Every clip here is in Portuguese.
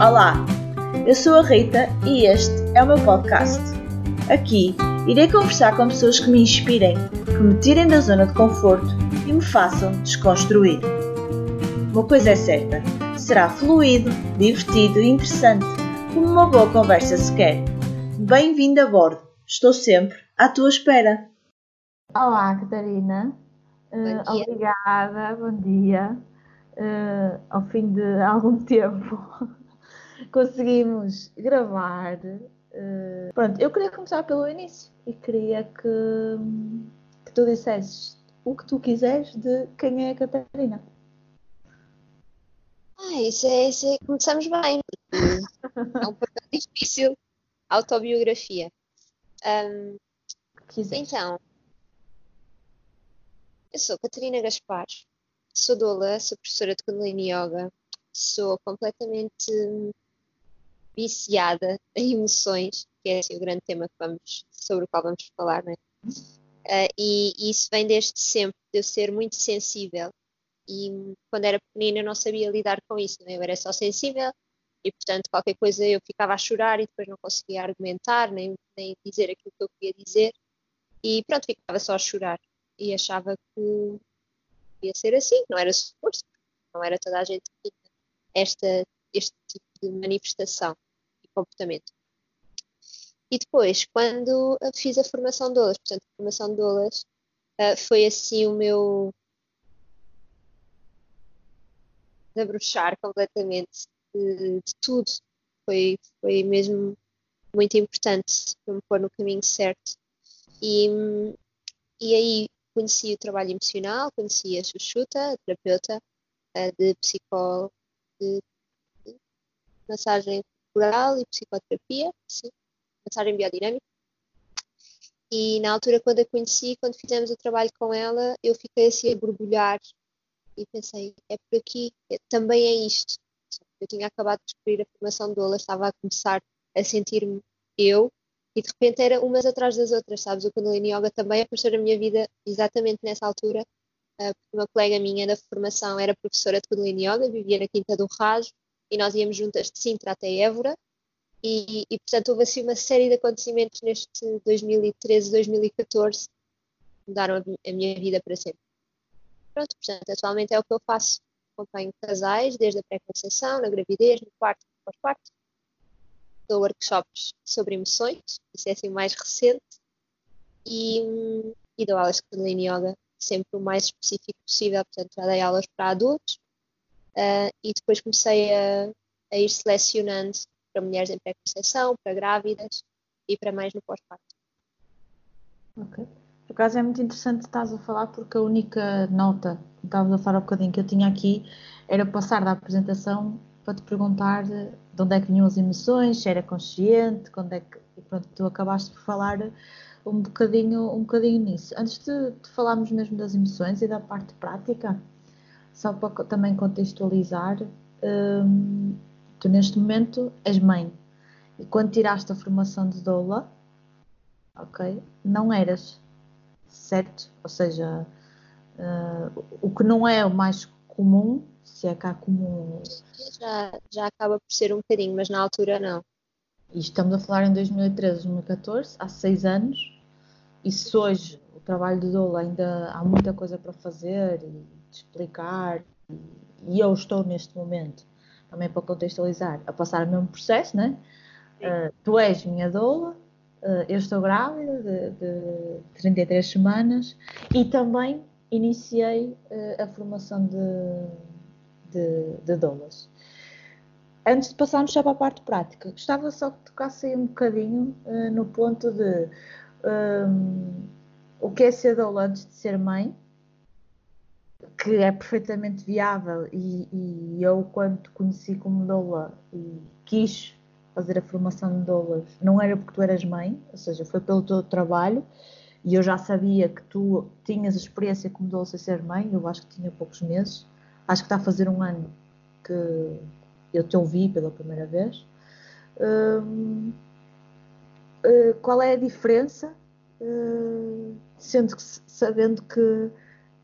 Olá, eu sou a Rita e este é o meu podcast. Aqui irei conversar com pessoas que me inspirem, que me tirem da zona de conforto e me façam desconstruir. Uma coisa é certa, será fluido, divertido e interessante, como uma boa conversa se quer. Bem-vindo a bordo, estou sempre à tua espera. Olá, Catarina. Obrigada, bom dia. Ao fim de algum tempo conseguimos gravar. Pronto, eu queria começar pelo início e queria que tu dissesses o que tu quiseres de quem é a Catarina. Isso é começamos bem. É um pouco difícil. Autobiografia. Então, eu sou Catarina Gaspar. Sou doula, sou professora de Kundalini Yoga, sou completamente viciada em emoções, que é assim, o grande tema que sobre o qual vamos falar, não é? E isso vem desde sempre, de eu ser muito sensível. E quando era pequenina eu não sabia lidar com isso, não é? Eu era só sensível e, portanto, qualquer coisa eu ficava a chorar e depois não conseguia argumentar, nem dizer aquilo que eu queria dizer. E pronto, ficava só a chorar e achava que ia ser assim, não era suposto, não era toda a gente que tinha este tipo de manifestação e comportamento. E depois, quando fiz a formação de doulas, portanto, a formação de doulas foi assim o meu desabrochar completamente de tudo, foi mesmo muito importante para me pôr no caminho certo. E aí conheci o trabalho emocional, conheci a Xuxuta, a terapeuta de psicó... de massagem corporal e psicoterapia, sim, massagem biodinâmica. E na altura, quando a conheci, quando fizemos o trabalho com ela, eu fiquei assim a borbulhar e pensei, é por aqui, também é isto. Eu tinha acabado de descobrir a formação de doula, estava a começar a sentir-me eu, e de repente era umas atrás das outras, sabes? O Kundalini Yoga também apareceu na minha vida exatamente nessa altura, porque uma colega minha da formação era professora de Kundalini Yoga, vivia na Quinta do Raso, e nós íamos juntas de Sintra até Évora, e portanto houve assim uma série de acontecimentos neste 2013, 2014, que mudaram a minha vida para sempre. Pronto, portanto, atualmente é o que eu faço. Acompanho casais desde a pré-conceição, na gravidez, no quarto, no pós-parto. Dou workshops sobre emoções, isso é assim o mais recente, e dou aulas de Kundalini Yoga, sempre o mais específico possível, portanto já dei aulas para adultos, e depois comecei a ir selecionando para mulheres em pré-conceição, para grávidas e para mais no pós-parto. Ok. Por acaso é muito interessante estás a falar, porque a única nota que estávamos a falar há bocadinho que eu tinha aqui era passar da apresentação para te perguntar de onde é que vinham as emoções, se era consciente, quando é que... E pronto, tu acabaste por falar um bocadinho nisso. Antes de falarmos mesmo das emoções e da parte prática, só para também contextualizar, tu neste momento és mãe. E quando tiraste a formação de doula, ok, não eras, certo? Ou seja, o que não é o mais comum, se é cá comum... Já acaba por ser um bocadinho, mas na altura não. E estamos a falar em 2013, 2014, há 6 anos, e se hoje o trabalho de doula ainda há muita coisa para fazer e explicar, e eu estou neste momento, também para contextualizar, a passar o mesmo processo, né? Tu és minha doula, eu estou grávida de 33 semanas e também iniciei a formação de doulas. Antes de passarmos já para a parte prática, gostava só que tocasse aí um bocadinho no ponto de o que é ser doula antes de ser mãe, que é perfeitamente viável, e eu, quando te conheci como doula e quis fazer a formação de doulas, não era porque tu eras mãe, ou seja, foi pelo teu trabalho. E eu já sabia que tu tinhas experiência como doula sem ser mãe, eu acho que tinha poucos meses. Acho que está a fazer 1 ano que eu te ouvi pela primeira vez. Qual é a diferença? Sabendo que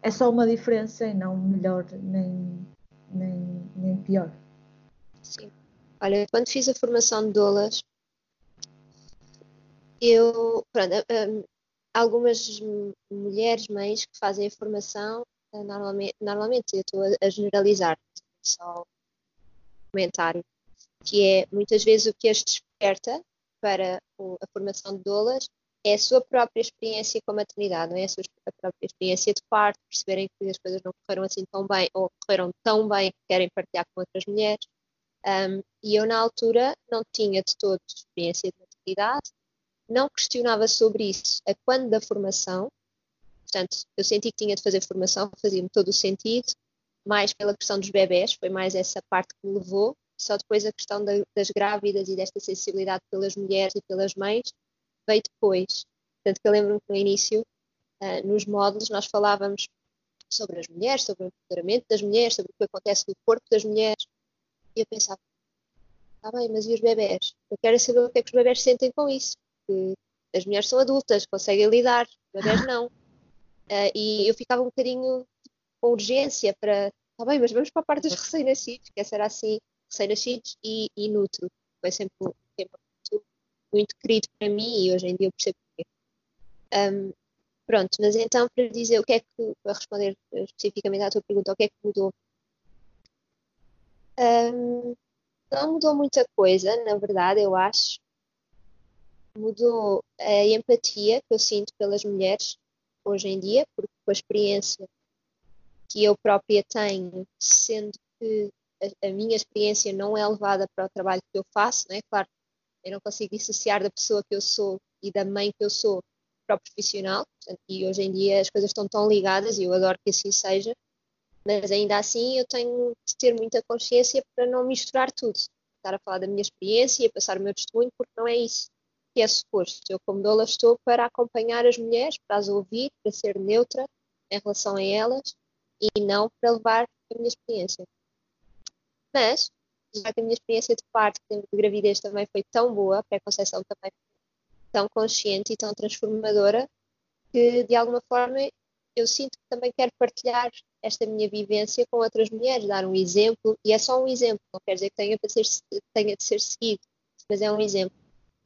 é só uma diferença e não melhor nem pior. Sim. Olha, quando fiz a formação de doulas, algumas mulheres, mães que fazem a formação, normalmente eu estou a generalizar, só um comentário, que é muitas vezes o que as desperta para a formação de doulas é a sua própria experiência com a maternidade, não é a sua própria experiência de parto, perceberem que as coisas não correram assim tão bem ou correram tão bem que querem partilhar com outras mulheres. E eu, na altura, não tinha de todo experiência de maternidade, não questionava sobre isso a quando da formação, portanto, eu senti que tinha de fazer formação, fazia-me todo o sentido, mais pela questão dos bebés, foi mais essa parte que me levou, só depois a questão das grávidas e desta sensibilidade pelas mulheres e pelas mães veio depois. Portanto, eu lembro-me que no início, nos módulos, nós falávamos sobre as mulheres, sobre o empoderamento das mulheres, sobre o que acontece no corpo das mulheres. E eu pensava, está bem, mas e os bebés? Eu quero saber o que é que os bebés sentem com isso. Porque as mulheres são adultas, conseguem lidar, os bebés não. E eu ficava um bocadinho com urgência para, está bem, mas vamos para a parte dos recém-nascidos, que essa era assim, recém-nascidos e inútero. Foi sempre um tema muito, muito querido para mim e hoje em dia eu percebo porquê. Pronto, mas então para dizer o que é que, para responder especificamente à tua pergunta, o que é que mudou? Não mudou muita coisa, na verdade, eu acho. Mudou a empatia que eu sinto pelas mulheres hoje em dia, porque com a experiência que eu própria tenho, sendo que a minha experiência não é levada para o trabalho que eu faço, não é? Claro, eu não consigo dissociar da pessoa que eu sou e da mãe que eu sou para o profissional, portanto, e hoje em dia as coisas estão tão ligadas e eu adoro que assim seja, mas ainda assim eu tenho de ter muita consciência para não misturar tudo, estar a falar da minha experiência e a passar o meu testemunho, porque não é isso que é suposto. Eu, como doula, estou para acompanhar as mulheres, para as ouvir, para ser neutra em relação a elas e não para levar a minha experiência. Mas, já que a minha experiência de parto, de gravidez também foi tão boa, a pré-conceição também foi tão consciente e tão transformadora, que de alguma forma eu sinto que também quero partilhar esta minha vivência com outras mulheres, dar um exemplo, e é só um exemplo, não quer dizer que tenha de ser seguido, mas é um exemplo.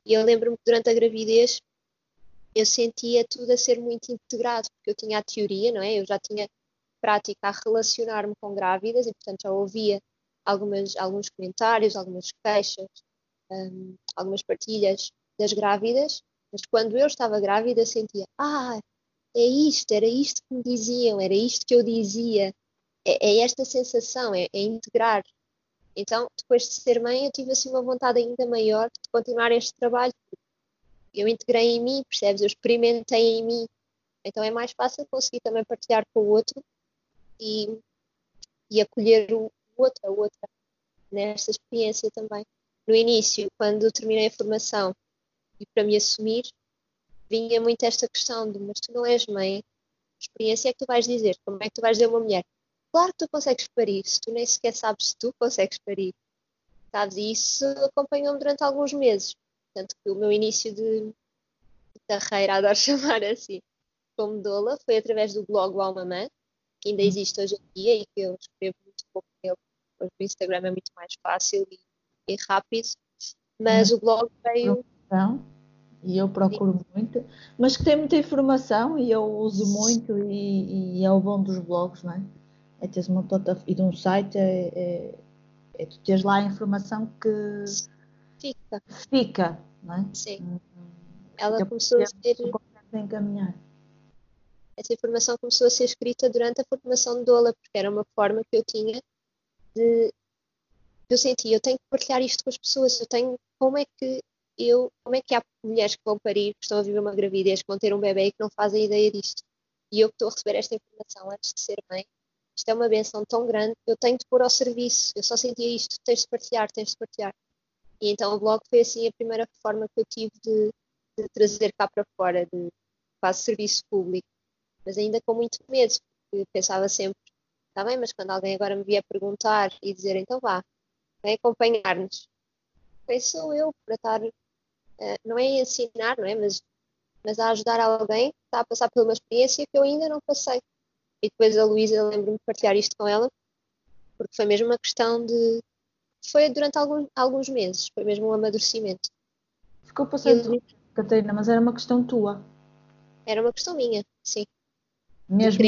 E eu lembro-me que durante a gravidez eu sentia tudo a ser muito integrado, porque eu tinha a teoria, não é? Eu já tinha prática a relacionar-me com grávidas e, portanto, já ouvia alguns comentários, algumas queixas, algumas partilhas das grávidas, mas quando eu estava grávida eu sentia, é isto, era isto que me diziam, era isto que eu dizia, é esta sensação, é integrar. Então, depois de ser mãe, eu tive assim uma vontade ainda maior de continuar este trabalho. Eu integrei em mim, percebes? Eu experimentei em mim. Então é mais fácil conseguir também partilhar com o outro e acolher a outra nesta experiência também. No início, quando terminei a formação e para me assumir, vinha muito esta questão de, mas tu não és mãe, que experiência é que tu vais dizer? Como é que tu vais dizer a uma mulher? Claro que tu consegues parir, se tu nem sequer sabes se tu consegues parir, sabes? E isso acompanhou-me durante alguns meses, tanto que o meu início de carreira, adoro chamar assim, como doula, foi através do blog Uau Mamã, que ainda existe hoje em dia e que eu escrevo muito pouco nele, hoje o Instagram é muito mais fácil e rápido, mas o blog veio... E eu procuro muito, mas que tem muita informação e eu uso muito e é o bom dos blogs, não é? É teres uma plataforma e de um site, é tu teres lá a informação que fica, não é? Sim. Ela começou a ser... encaminhar. Essa informação começou a ser escrita durante a formação de doula, porque era uma forma que eu tinha de... Eu senti, eu tenho que partilhar isto com as pessoas, eu tenho... Como é que há mulheres que vão parir, que estão a viver uma gravidez, que vão ter um bebê e que não fazem ideia disto? E eu que estou a receber esta informação antes de ser mãe, isto é uma benção tão grande, eu tenho de pôr ao serviço, eu só sentia isto, tens de partilhar. E então o blog foi assim a primeira forma que eu tive de trazer cá para fora, de quase serviço público, mas ainda com muito medo, porque pensava sempre, está bem, mas quando alguém agora me vier perguntar e dizer, então vá, vem acompanhar-nos, quem sou eu para estar... não é ensinar, não é? Mas a ajudar alguém que está a passar por uma experiência que eu ainda não passei. E depois a Luísa, lembro-me de partilhar isto com ela, porque foi mesmo uma questão de foi durante alguns meses, foi mesmo um amadurecimento. Desculpa, Catarina, mas era uma questão tua? Era uma questão minha, sim. Mesmo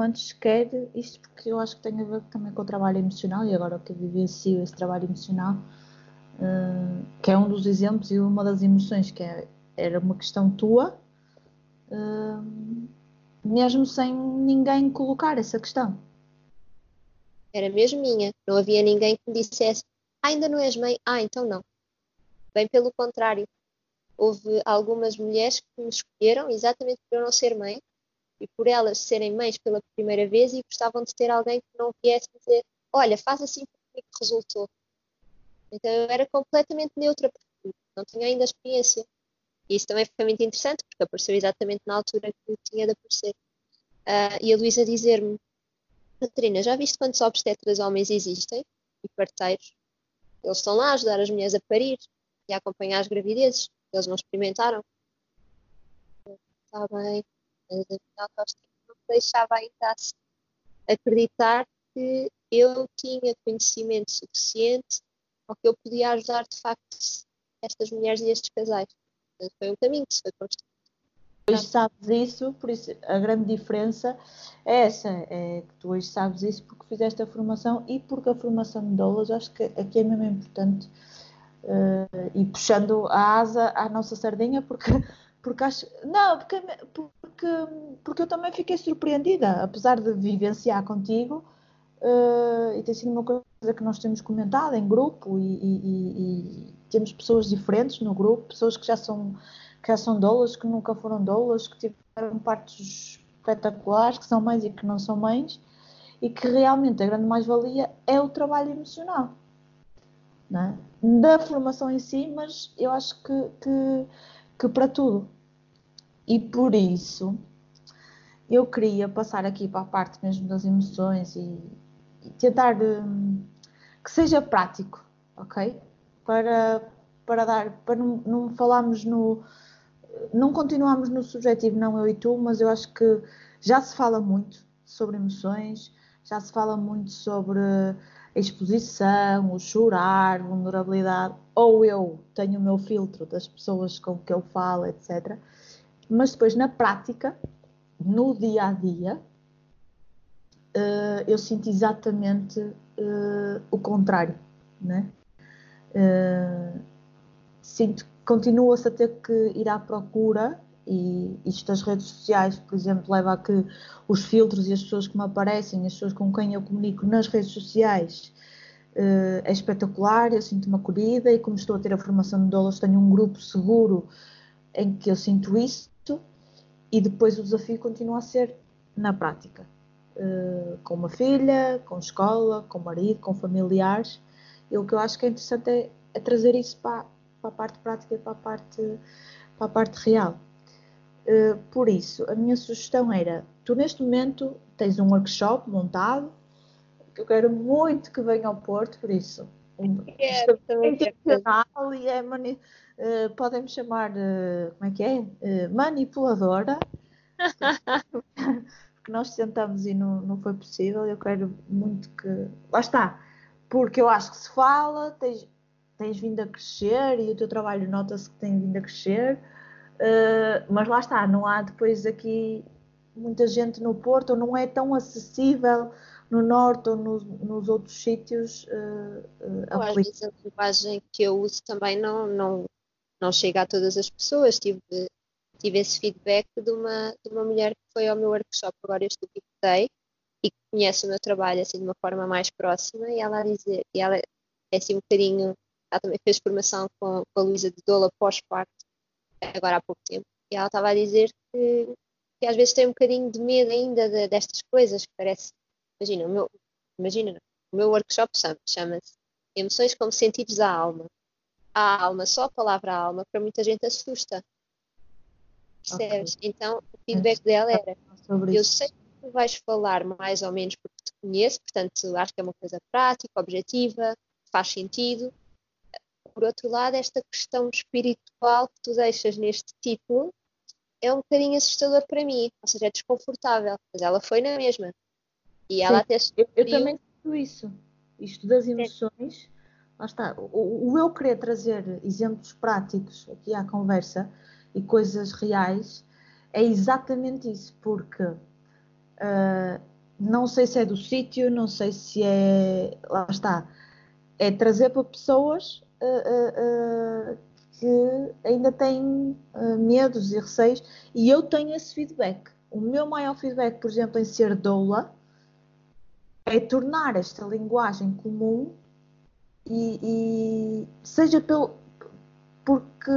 antes, isto porque eu acho que tem a ver também com o trabalho emocional, e agora que eu vivencio esse trabalho emocional, que é um dos exemplos e uma das emoções que era uma questão tua, mesmo sem ninguém colocar essa questão. Era mesmo minha, não havia ninguém que me dissesse, ainda não és mãe, então não. Bem pelo contrário, houve algumas mulheres que me escolheram exatamente por eu não ser mãe, e por elas serem mães pela primeira vez e gostavam de ter alguém que não viesse dizer, olha, faz assim porque resultou. Então eu era completamente neutra, porque não tinha ainda experiência. E isso também foi muito interessante, porque apareceu exatamente na altura que tinha de aparecer. E a Luísa dizer-me, Catarina, já viste quantos obstetras homens existem? E parteiros? Eles estão lá a ajudar as mulheres a parir e a acompanhar as gravidezes. Eles não experimentaram. Está bem. Mas afinal, não me deixava ainda assim acreditar que eu tinha conhecimento suficiente ou que eu podia ajudar, de facto, estas mulheres e estes casais. Portanto, foi um caminho que se foi construído. Hoje sabes isso, por isso a grande diferença é essa, é que tu hoje sabes isso porque fizeste a formação e porque a formação de doulas, acho que aqui é mesmo importante, e puxando a asa à nossa sardinha, porque eu também fiquei surpreendida, apesar de vivenciar contigo, e tem sido uma coisa que nós temos comentado em grupo e temos pessoas diferentes no grupo, pessoas que já são doulas, que nunca foram doulas, que tiveram partos espetaculares, que são mães e que não são mães, e que realmente a grande mais-valia é o trabalho emocional, não é? Da formação em si, mas eu acho que para tudo. E por isso eu queria passar aqui para a parte mesmo das emoções e tentar que seja prático, ok? Para não falarmos no... Não continuamos no subjetivo, não eu e tu, mas eu acho que já se fala muito sobre emoções, já se fala muito sobre a exposição, o chorar, vulnerabilidade, ou eu tenho o meu filtro das pessoas com que eu falo, etc. Mas depois, na prática, no dia-a-dia, eu sinto exatamente o contrário, né? Sinto que continua-se a ter que ir à procura, e isto das redes sociais, por exemplo, leva a que os filtros e as pessoas que me aparecem, as pessoas com quem eu comunico nas redes sociais, é espetacular, eu sinto-me acolhida, e como estou a ter a formação de doulas, tenho um grupo seguro em que eu sinto isso, e depois o desafio continua a ser na prática, com uma filha, com escola, com marido, com familiares, e o que eu acho que é interessante é trazer isso para a parte prática e para a parte real. Por isso, a minha sugestão era, tu neste momento tens um workshop montado, que eu quero muito que venha ao Porto, por isso, é intencional e é, podem-me chamar, como é que é? Manipuladora, porque nós tentamos e não foi possível, eu quero muito que... Lá está, porque eu acho que se fala, tens vindo a crescer e o teu trabalho nota-se que tem vindo a crescer, mas lá está, não há depois aqui muita gente no Porto, ou não é tão acessível no Norte ou nos outros sítios. Às vezes a linguagem que eu uso também não chega a todas as pessoas. Tive esse feedback de uma mulher que foi ao meu workshop agora este tipo de day, e que conhece o meu trabalho assim de uma forma mais próxima, e ela a dizer, e ela é assim um bocadinho, ela também fez formação com a Luísa de doula pós-parto agora há pouco tempo, e ela estava a dizer que às vezes tem um bocadinho de medo ainda destas coisas, que parece, o meu workshop chama-se Emoções como Sentidos da Alma. A alma, só a palavra alma, para muita gente assusta. Percebes? Okay. Então, o feedback dela era, eu sei que tu vais falar mais ou menos porque te conheço, portanto, acho que é uma coisa prática, objetiva, faz sentido. Por outro lado, esta questão espiritual que tu deixas neste título é um bocadinho assustador para mim, ou seja, é desconfortável, mas ela foi na mesma. E ela até eu também sinto isso. Isto das emoções, lá está. O eu querer trazer exemplos práticos aqui à conversa e coisas reais é exatamente isso, porque não sei se é do sítio, não sei se é... Lá está. É trazer para pessoas que ainda têm medos e receios, e eu tenho esse feedback. O meu maior feedback, por exemplo, em ser doula, é tornar esta linguagem comum e seja pelo... Porque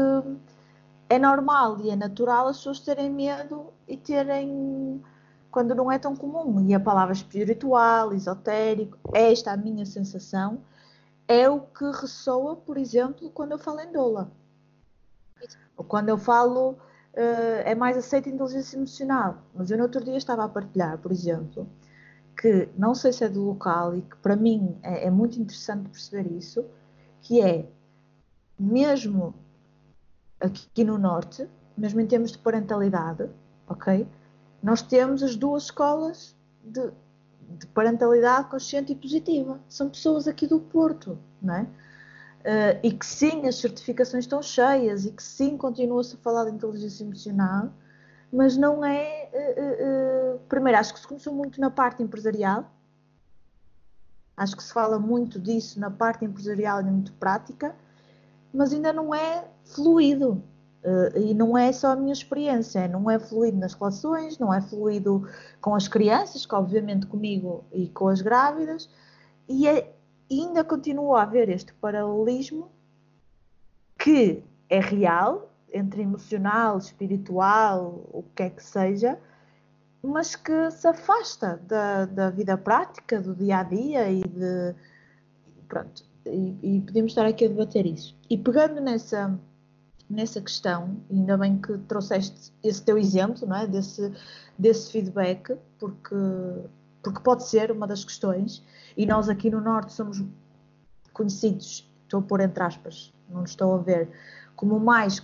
é normal e é natural as pessoas terem medo e terem... Quando não é tão comum. E a palavra espiritual, esotérico, esta é a minha sensação, é o que ressoa, por exemplo, quando eu falo em doula. Ou quando eu falo, é mais aceita a inteligência emocional. Mas eu no outro dia estava a partilhar, por exemplo, que não sei se é do local e que para mim é muito interessante perceber isso, que é, mesmo aqui no Norte, mesmo em termos de parentalidade, ok? Nós temos as duas escolas de parentalidade consciente e positiva. São pessoas aqui do Porto, não é? E que sim, as certificações estão cheias e que sim, continua-se a falar de inteligência emocional, mas não é... primeiro, acho que se começou muito na parte empresarial. Acho que se fala muito disso na parte empresarial e muito prática, mas ainda não é fluido. E não é só a minha experiência, não é fluido nas relações, não é fluido com as crianças, que obviamente comigo e com as grávidas, e ainda continua a haver este paralelismo que é real, entre emocional, espiritual, o que é que seja, mas que se afasta da vida prática, do dia-a-dia e de... Pronto, e podemos estar aqui a debater isso. E pegando nessa questão, ainda bem que trouxeste esse teu exemplo, não é? Desse feedback, porque pode ser uma das questões, e nós aqui no Norte somos conhecidos, estou a pôr entre aspas, não estou a ver, como mais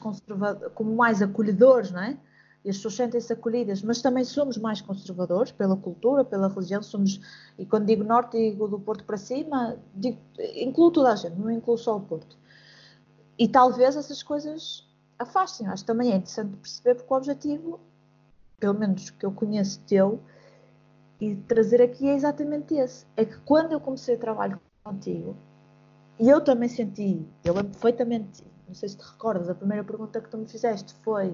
acolhedores, não é? E as pessoas sentem-se acolhidas, mas também somos mais conservadores pela cultura, pela religião, e quando digo Norte, digo do Porto para cima, incluo toda a gente, não incluo só o Porto. E talvez essas coisas afastem. Acho que também é interessante perceber, porque o objetivo, pelo menos que eu conheço teu, e trazer aqui é exatamente esse. É que quando eu comecei o trabalho contigo, e eu também senti, eu lembro perfeitamente, não sei se te recordas, a primeira pergunta que tu me fizeste foi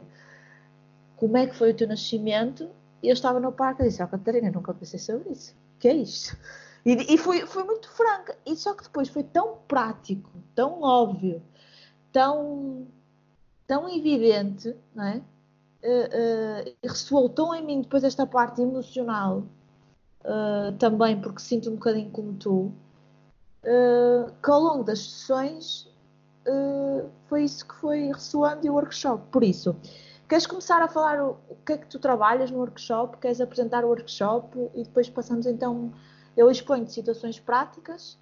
como é que foi o teu nascimento? E eu estava no parque e disse, Catarina, nunca pensei sobre isso. O que é isto? E fui muito franca. E só que depois foi tão prático, tão óbvio, tão evidente, não é? Ressoou tão em mim depois esta parte emocional, também porque sinto um bocadinho como tu, que ao longo das sessões foi isso que foi ressoando e o workshop. Por isso, queres começar a falar o que é que tu trabalhas no workshop? Queres apresentar o workshop? E depois passamos então, eu exponho-te situações práticas,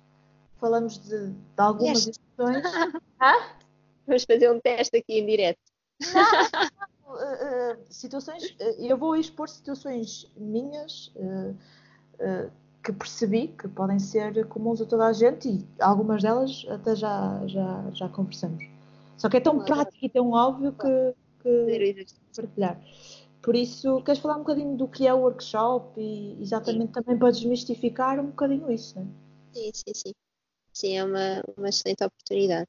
falamos de algumas situações... Vamos fazer um teste aqui em direto. Situações, eu vou expor situações minhas que percebi que podem ser comuns a toda a gente e algumas delas até já conversamos. Só que é tão prático e tão óbvio que partilhar. Por isso, queres falar um bocadinho do que é o workshop e exatamente também para desmistificar um bocadinho isso, não é? Sim. Sim, é uma excelente oportunidade.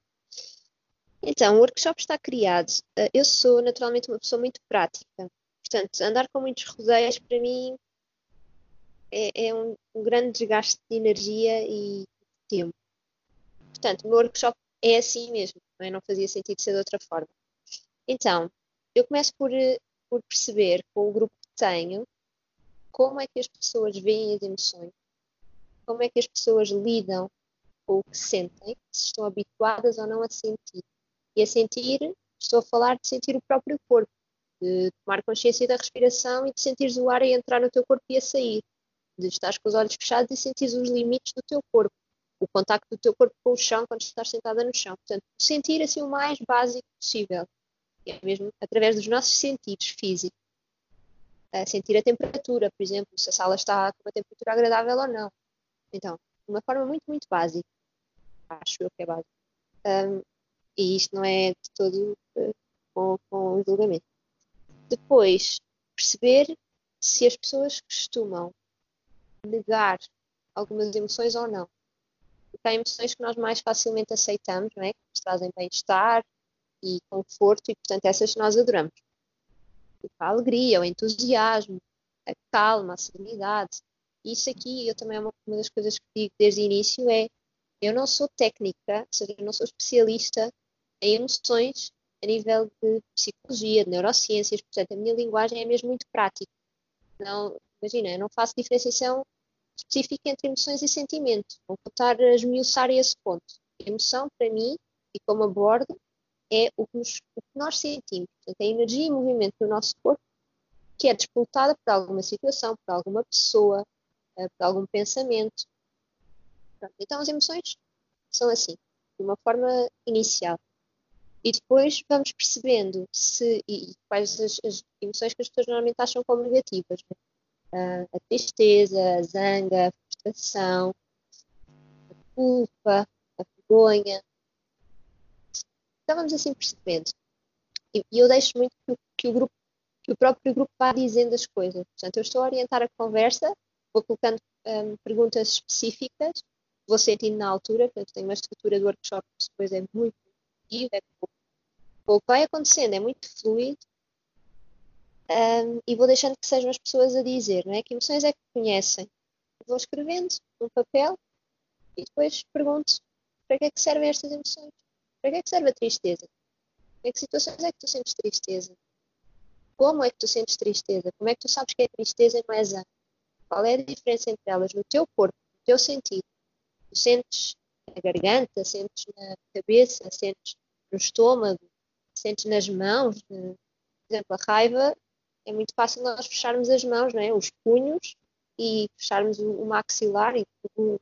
Então, o workshop está criado. Eu sou naturalmente uma pessoa muito prática. Portanto, andar com muitos rodeios para mim é um grande desgaste de energia e tempo. Portanto, o meu workshop é assim mesmo. Não fazia sentido ser de outra forma. Então, eu começo por perceber com o grupo que tenho como é que as pessoas veem as emoções, como é que as pessoas lidam com o que sentem, se estão habituadas ou não a sentir. E a sentir, estou a falar de sentir o próprio corpo, de tomar consciência da respiração e de sentires o ar a entrar no teu corpo e a sair, de estares com os olhos fechados e sentires os limites do teu corpo, o contacto do teu corpo com o chão quando estás sentada no chão. Portanto, sentir assim o mais básico possível, é mesmo através dos nossos sentidos físicos. Sentir a temperatura, por exemplo, se a sala está com uma temperatura agradável ou não. Então, de uma forma muito, muito básica. Acho eu que é básico. E isto não é de todo com o julgamento. Depois, perceber se as pessoas costumam negar algumas emoções ou não. Porque há emoções que nós mais facilmente aceitamos, não é? Que nos trazem bem-estar e conforto, e portanto essas nós adoramos. A alegria, o entusiasmo, a calma, a serenidade. Isso aqui, eu também, é uma das coisas que digo desde o início, é: eu não sou técnica, ou seja, eu não sou especialista em emoções a nível de psicologia, de neurociências, portanto a minha linguagem é mesmo muito prática. Não, imagina, eu não faço diferenciação específica entre emoções e sentimentos. Vou tentar esmiuçar esse ponto. A emoção, para mim, e como abordo, é o que nós sentimos. Portanto, a energia e movimento do nosso corpo, que é disputada por alguma situação, por alguma pessoa, por algum pensamento. Pronto. Então, as emoções são assim, de uma forma inicial. E depois vamos percebendo se e quais as emoções que as pessoas normalmente acham como negativas. A tristeza, a zanga, a frustração, a culpa, a vergonha. Então vamos assim percebendo. E eu deixo muito que o próprio grupo vá dizendo as coisas. Portanto, eu estou a orientar a conversa, vou colocando perguntas específicas, vou sentindo na altura. Portanto, tenho uma estrutura do workshop que depois é muito positiva, é pouco. O que vai acontecendo é muito fluido. E vou deixando que sejam as pessoas a dizer, não é? Que emoções é que conhecem? Vou escrevendo num papel e depois pergunto: para que é que servem estas emoções? Para que é que serve a tristeza? Em que situações é que tu sentes tristeza? Como é que tu sentes tristeza? Como é que tu sabes que é tristeza e não é zanga? Qual é a diferença entre elas no teu corpo, no teu sentido? Tu sentes na garganta, sentes na cabeça, sentes no estômago, sentes nas mãos? Por exemplo, a raiva. É muito fácil nós fecharmos as mãos, não é? Os punhos, e fecharmos o maxilar e tudo.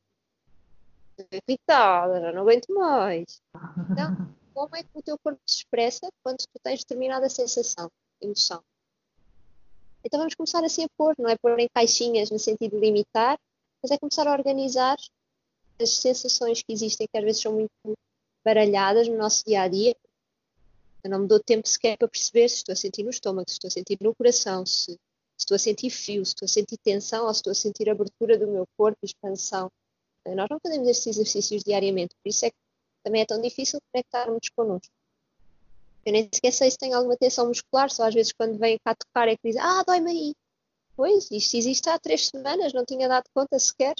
Rita, já não aguento mais. Então, como é que o teu corpo se expressa quando tu tens determinada sensação, emoção? Então vamos começar assim a pôr, não é pôr em caixinhas no sentido de limitar, mas é começar a organizar as sensações que existem, que às vezes são muito baralhadas no nosso dia-a-dia. Eu não me dou tempo sequer para perceber se estou a sentir no estômago, se estou a sentir no coração, se estou a sentir frio, se estou a sentir tensão, ou se estou a sentir a abertura do meu corpo, expansão. Nós não fazemos estes exercícios diariamente, por isso é que também é tão difícil conectarmos connosco. Eu nem sequer sei se tenho alguma tensão muscular, só às vezes quando vem cá tocar é que dizem: dói-me aí. Pois, isto existe há 3 semanas, não tinha dado conta sequer,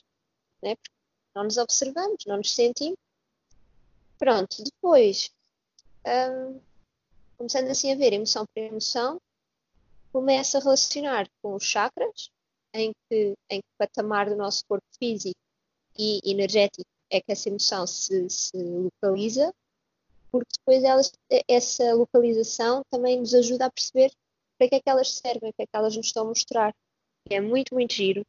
né? Porque não nos observamos, não nos sentimos. Pronto, depois... começando assim a ver emoção por emoção, começa a relacionar com os chakras, em que patamar do nosso corpo físico e energético é que essa emoção se localiza, porque depois essa localização também nos ajuda a perceber para que é que elas servem, para que é que elas nos estão a mostrar. É muito, muito giro,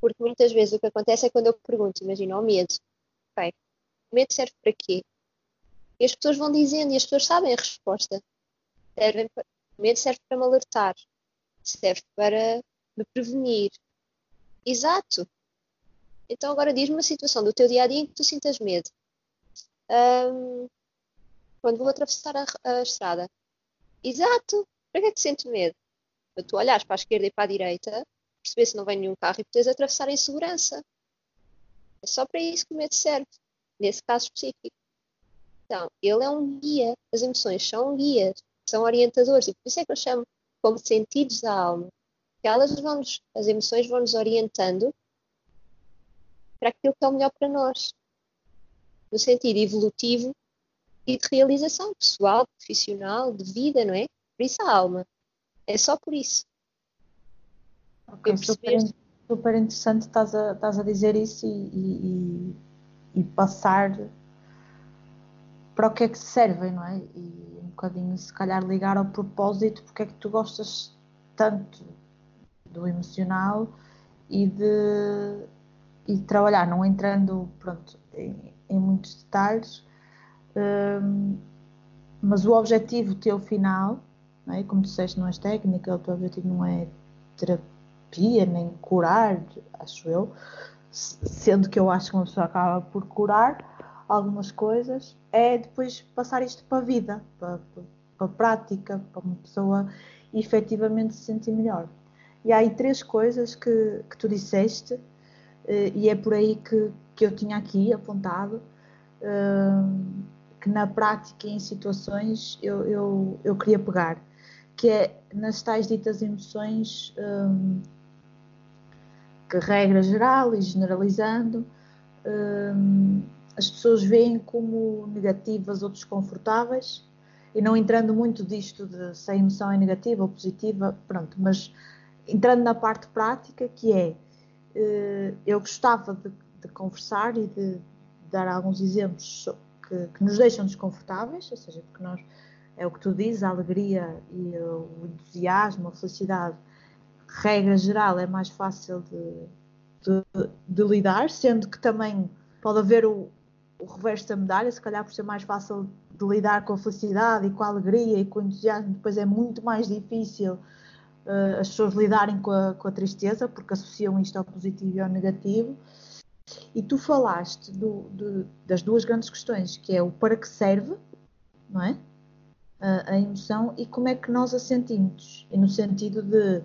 porque muitas vezes o que acontece é quando eu pergunto, imagina, o medo. Okay, o medo serve para quê? E as pessoas vão dizendo, e as pessoas sabem a resposta. O medo serve para me alertar, serve para me prevenir. Exato. Então agora diz-me uma situação do teu dia-a-dia em que tu sintas medo. Quando vou atravessar a estrada. Exato. Para que é que sentes medo? Quando tu olhares para a esquerda e para a direita, perceber se não vem nenhum carro e podes atravessar em segurança. É só para isso que o medo serve, nesse caso específico. Então, ele é um guia, as emoções são guias, são orientadores, e por isso é que eu chamo como sentidos da alma, que as emoções vão-nos orientando para aquilo que é o melhor para nós, no sentido evolutivo e de realização pessoal, profissional, de vida, não é? Por isso a alma, é só por isso. Okay, super interessante, estás a dizer isso e passar... para o que é que servem, não é? E um bocadinho, se calhar, ligar ao propósito, porque é que tu gostas tanto do emocional e de trabalhar, não entrando, pronto, em muitos detalhes, mas o objetivo teu final, não é? Como tu disseste, não és técnica, o teu objetivo não é terapia, nem curar, acho eu, sendo que eu acho que uma pessoa acaba por curar algumas coisas, é depois passar isto para a vida, para a prática, para uma pessoa efetivamente se sentir melhor. E há aí três coisas que tu disseste, e é por aí que eu tinha aqui apontado, que na prática e em situações eu queria pegar, que é nas tais ditas emoções, que regra geral e generalizando, as pessoas veem como negativas ou desconfortáveis, e não entrando muito disto de se a emoção é negativa ou positiva, pronto, mas entrando na parte prática, que é, eu gostava de conversar e de dar alguns exemplos que nos deixam desconfortáveis, ou seja, porque nós, é o que tu dizes, a alegria e o entusiasmo, a felicidade, regra geral, é mais fácil de lidar, sendo que também pode haver o reverso da medalha, se calhar por ser mais fácil de lidar com a felicidade e com a alegria e com o entusiasmo, depois é muito mais difícil as pessoas lidarem com a tristeza, porque associam isto ao positivo e ao negativo. E tu falaste das duas grandes questões, que é o para que serve, não é? A emoção e como é que nós a sentimos. E no sentido de,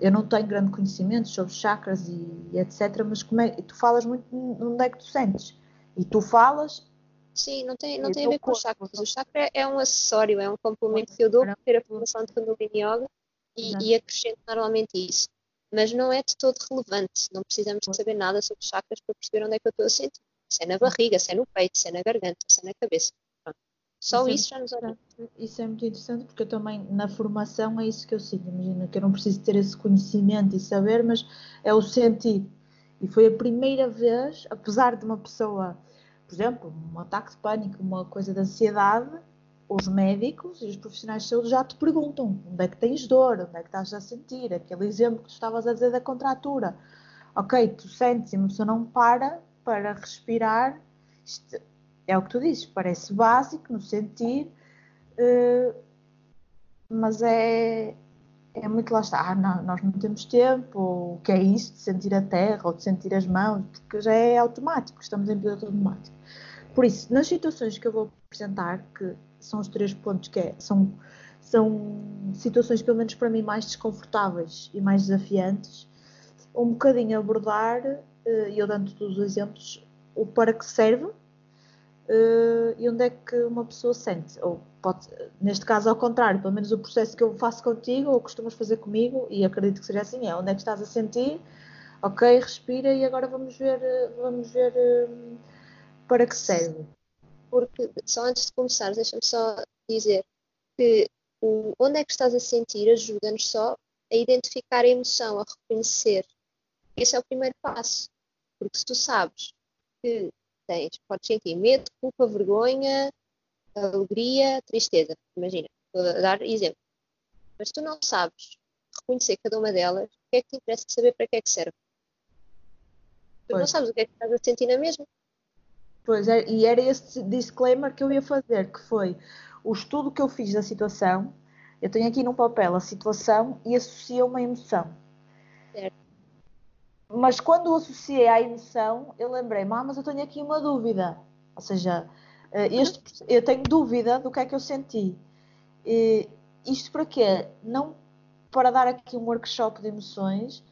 eu não tenho grande conhecimento sobre chakras e etc, mas como é, tu falas muito onde é que tu sentes. E tu falas... Sim, não tem a ver com os chakras. O chakra é um acessório, é um complemento que eu dou para ter a formação de Kundalini Yoga e acrescento normalmente isso. Mas não é de todo relevante, não precisamos de saber nada sobre chakras para perceber onde é que eu estou a sentir. Se é na barriga, se é no peito, se é na garganta, se é na cabeça. Pronto. Só isso já nos ajuda. Isso é muito interessante, porque eu também, na formação, é isso que eu sinto. Imagina que eu não preciso ter esse conhecimento e saber, mas é o sentir. E foi a primeira vez, apesar de uma pessoa... Por exemplo, um ataque de pânico, uma coisa de ansiedade, os médicos e os profissionais de saúde já te perguntam onde é que tens dor, onde é que estás a sentir, aquele exemplo que tu estavas a dizer da contratura. Ok, tu sentes e uma pessoa não para respirar, isto é o que tu dizes, parece básico no sentir, mas é muito lá está, não, nós não temos tempo, ou o que é isso de sentir a terra, ou de sentir as mãos, porque já é automático, estamos em piloto automático. Por isso, nas situações que eu vou apresentar, que são os três pontos, que são situações, pelo menos para mim, mais desconfortáveis e mais desafiantes, um bocadinho abordar, e eu dando todos os exemplos, o para que serve e onde é que uma pessoa sente, ou pode, neste caso ao contrário, pelo menos o processo que eu faço contigo ou costumas fazer comigo, e acredito que seja assim, é onde é que estás a sentir, ok, respira e agora vamos ver para que serve. Porque só antes de começar, deixa-me só dizer que onde é que estás a sentir ajuda-nos só a identificar a emoção, a reconhecer. Esse é o primeiro passo, porque se tu sabes que podes sentir medo, culpa, vergonha, alegria, tristeza, imagina, vou dar exemplo. Mas tu não sabes reconhecer cada uma delas, o que é que te interessa saber para que é que serve? Tu não sabes o que é que estás a sentir na mesma. Pois, e era esse disclaimer que eu ia fazer, que foi o estudo que eu fiz da situação. Eu tenho aqui num papel a situação e associo uma emoção. Certo. Mas quando eu associei à emoção, eu lembrei-me, mas eu tenho aqui uma dúvida. Ou seja, eu tenho dúvida do que é que eu senti. E isto para quê? Não para dar aqui um workshop de emoções,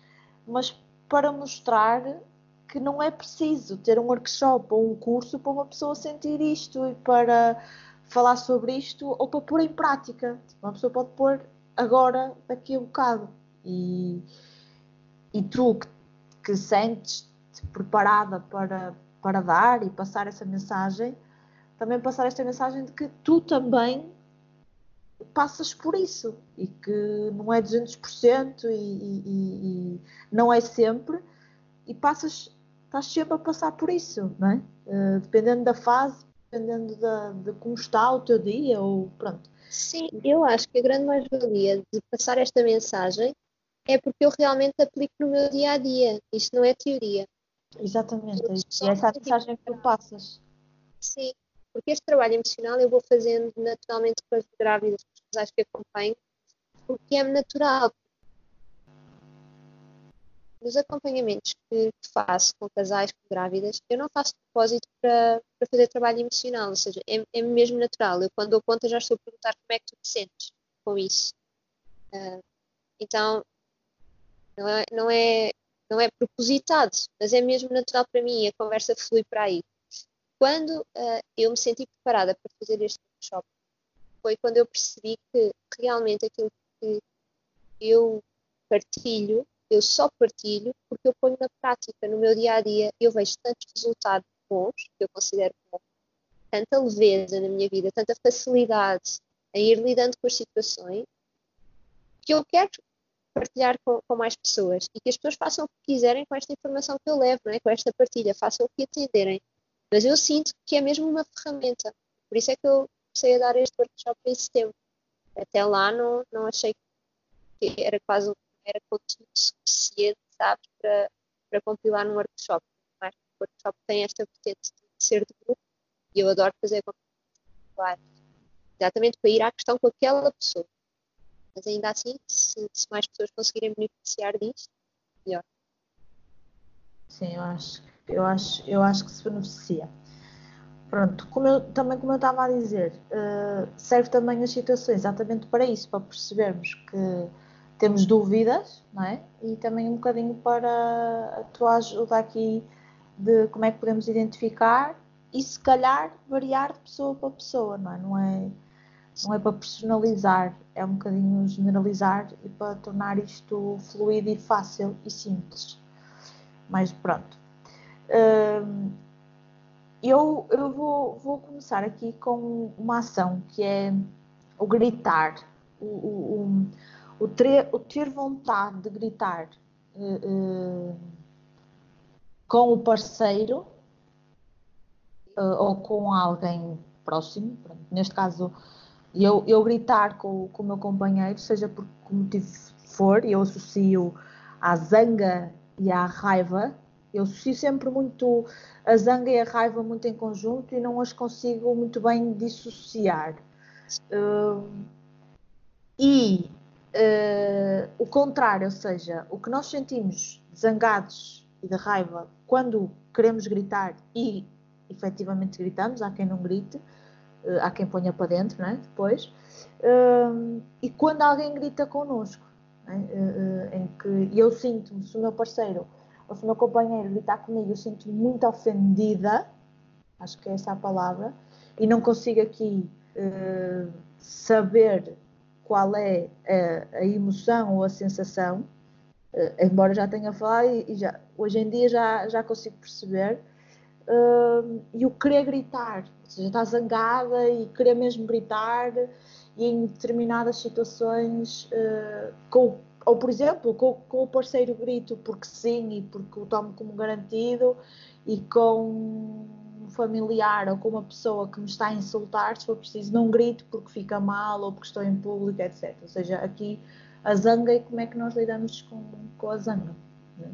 mas para mostrar que não é preciso ter um workshop ou um curso para uma pessoa sentir isto e para falar sobre isto ou para pôr em prática. Uma pessoa pode pôr agora, daqui a um bocado. E tu que sentes-te preparada para dar e passar essa mensagem, também passar esta mensagem de que tu também passas por isso e que não é 200% e não é sempre, e estás sempre a passar por isso, não é? Dependendo da fase, dependendo de como está o teu dia, ou pronto. Sim, eu acho que a grande mais-valia de passar esta mensagem é porque eu realmente aplico no meu dia-a-dia. Isto não é teoria. Exatamente, e essa é a mensagem que tu passas. Sim, porque este trabalho emocional eu vou fazendo naturalmente com as grávidas, com os casais que acompanho, porque é natural. nos acompanhamentos que faço com casais, com grávidas, eu não faço propósito para fazer trabalho emocional, ou seja, é mesmo natural. Eu, quando dou conta, já estou a perguntar como é que tu te sentes com isso. Então, não é propositado, mas é mesmo natural para mim, a conversa flui para aí. Quando eu me senti preparada para fazer este workshop, foi quando eu percebi que realmente aquilo que eu partilho, eu só partilho porque eu ponho na prática, no meu dia-a-dia, eu vejo tantos resultados bons, que eu considero bons, tanta leveza na minha vida, tanta facilidade em ir lidando com as situações, que eu quero partilhar com mais pessoas e que as pessoas façam o que quiserem com esta informação que eu levo, não é? Com esta partilha, façam o que entenderem. Mas eu sinto que é mesmo uma ferramenta, por isso é que eu comecei a dar este workshop em setembro. Até lá não achei que era quase era conteúdo suficiente, sabe, para compilar num workshop. Mas o workshop tem esta vertente de ser de grupo e eu adoro fazer compilações, exatamente para ir à questão com aquela pessoa. Mas ainda assim, se mais pessoas conseguirem beneficiar disso, melhor. Sim, eu acho que se beneficia. Pronto, como eu estava a dizer, serve também as situações exatamente para isso, para percebermos que temos dúvidas, não é? E também um bocadinho para a tua ajuda aqui de como é que podemos identificar e se calhar variar de pessoa para pessoa, não é? Não é para personalizar, é um bocadinho generalizar e para tornar isto fluido e fácil e simples. Mas pronto. Eu vou começar aqui com uma ação que é o gritar, o ter vontade de gritar com o parceiro ou com alguém próximo. Pronto, neste caso, eu gritar com o meu companheiro, seja por que motivo for, eu associo à zanga e à raiva. Eu associo sempre muito a zanga e a raiva muito em conjunto e não as consigo muito bem dissociar. O contrário, ou seja, o que nós sentimos zangados e de raiva quando queremos gritar e efetivamente gritamos, há quem não grite, há quem ponha para dentro, não é? Depois. E quando alguém grita connosco, não é? Em que eu sinto-me, se o meu parceiro ou se o meu companheiro gritar comigo, eu sinto-me muito ofendida, acho que é essa a palavra, e não consigo aqui saber qual é a emoção ou a sensação, embora já tenha falado e já, hoje em dia já consigo perceber. E o querer gritar, ou seja, estar zangada e querer mesmo gritar, e em determinadas situações, ou por exemplo, com o parceiro grito porque sim e porque o tomo como garantido, e com um familiar ou com uma pessoa que me está a insultar, se for preciso, não grito porque fica mal ou porque estou em público, etc. Ou seja, aqui a zanga e como é que nós lidamos com a zanga, né?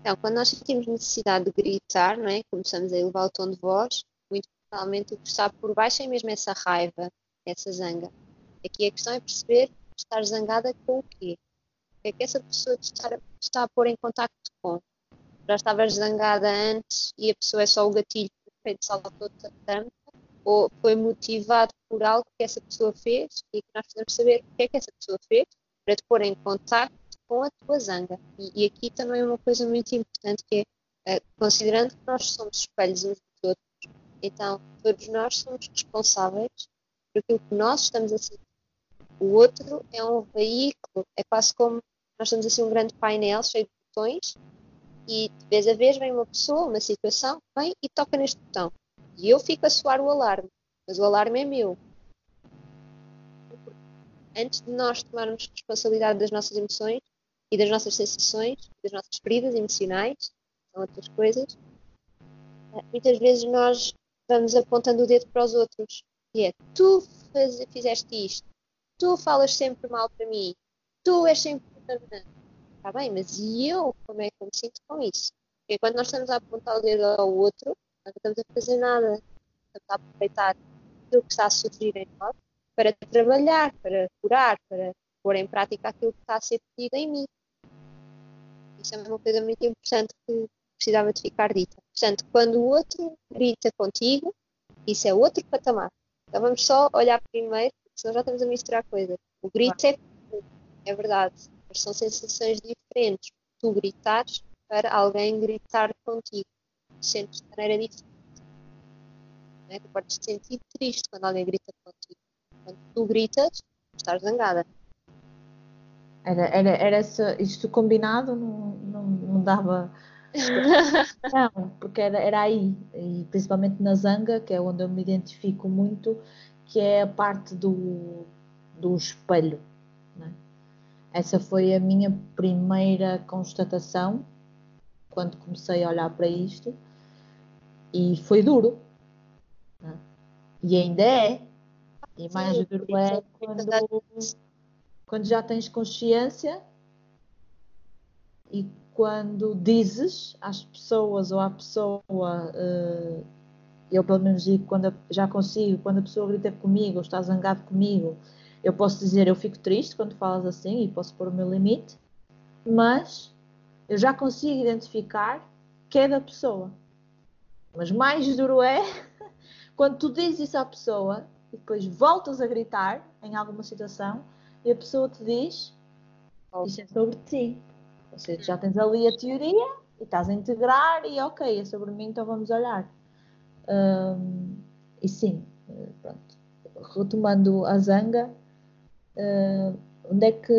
Então, quando nós sentimos necessidade de gritar, não é? Começamos a elevar o tom de voz, muito provavelmente o que está por baixo é mesmo essa raiva, essa zanga. Aqui a questão é perceber estar zangada com o quê? O que é que essa pessoa está a pôr em contacto com? Já estavas zangada antes e a pessoa é só o gatilho que fez saltou da tampa, ou foi motivado por algo que essa pessoa fez e que nós precisamos saber o que é que essa pessoa fez para te pôr em contacto com a tua zanga. E aqui também é uma coisa muito importante que é, considerando que nós somos espelhos uns dos outros, então todos nós somos responsáveis por aquilo que nós estamos a sentir. O outro é um veículo, é quase como nós temos assim um grande painel cheio de botões e de vez a vez vem uma pessoa, uma situação, vem e toca neste botão. E eu fico a soar o alarme, mas o alarme é meu. Antes de nós tomarmos responsabilidade das nossas emoções, e das nossas sensações, das nossas feridas emocionais, são outras coisas, muitas vezes nós vamos apontando o dedo para os outros, e é, tu fizeste isto, tu falas sempre mal para mim, tu és sempre... Está bem, mas e eu? Como é que eu me sinto com isso? Porque quando nós estamos a apontar o dedo ao outro, nós não estamos a fazer nada, estamos a aproveitar aquilo que está a surgir em nós, para trabalhar, para curar, para pôr em prática aquilo que está a ser pedido em mim. Isso é uma coisa muito importante que precisava de ficar dita. Portanto, quando o outro grita contigo, isso é outro patamar. Então vamos só olhar primeiro, senão já estamos a misturar coisas. O grito é verdade, mas são sensações diferentes. Tu gritares para alguém gritar contigo. Sentes de maneira diferente. Não é? Tu podes te sentir triste quando alguém grita contigo. Quando tu gritas, estás zangada. Era isto combinado, não dava... Não, porque era aí, e principalmente na zanga, que é onde eu me identifico muito, que é a parte do espelho, né? Essa foi a minha primeira constatação, quando comecei a olhar para isto, e foi duro, né? E ainda é, e mais duro é quando já tens consciência e quando dizes às pessoas ou à pessoa, eu pelo menos digo quando já consigo, quando a pessoa grita comigo ou está zangado comigo, eu posso dizer, eu fico triste quando falas assim e posso pôr o meu limite, mas eu já consigo identificar que é da pessoa. Mas mais duro é quando tu dizes isso à pessoa e depois voltas a gritar em alguma situação e a pessoa te diz, isto é sobre ti. Ou seja, já tens ali a teoria e estás a integrar e ok, é sobre mim, então vamos olhar. E sim, pronto, retomando a zanga, onde é que,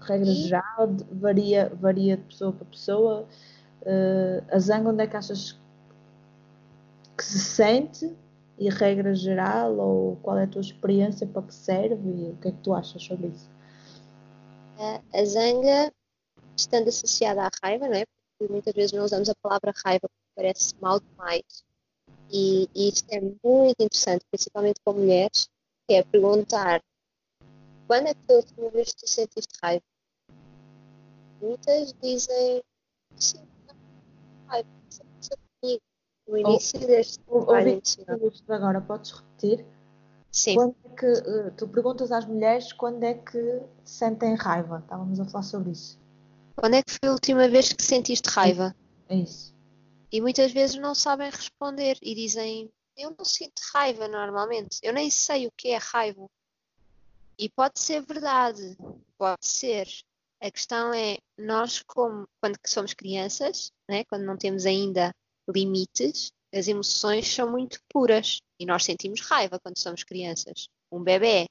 regra geral, varia de pessoa para pessoa, a zanga onde é que achas que se sente? E regra geral, ou qual é a tua experiência, para que serve e o que é que tu achas sobre isso? A zanga, estando associada à raiva, não é? Porque muitas vezes não usamos a palavra raiva porque parece mal demais. E isto é muito interessante, principalmente com mulheres, que é perguntar quando é que tu a última vez tu sentiste raiva? Muitas dizem sim, não, raiva, isso aconteceu comigo. No início deste trabalho. Agora, podes repetir? Sim. Quando é que, tu perguntas às mulheres quando é que sentem raiva. Estávamos a falar sobre isso. Quando é que foi a última vez que sentiste raiva? É isso. E muitas vezes não sabem responder e dizem, eu não sinto raiva normalmente. Eu nem sei o que é raiva. E pode ser verdade. Pode ser. A questão é, nós quando somos crianças, né, quando não temos ainda limites, as emoções são muito puras e nós sentimos raiva quando somos crianças. Um bebê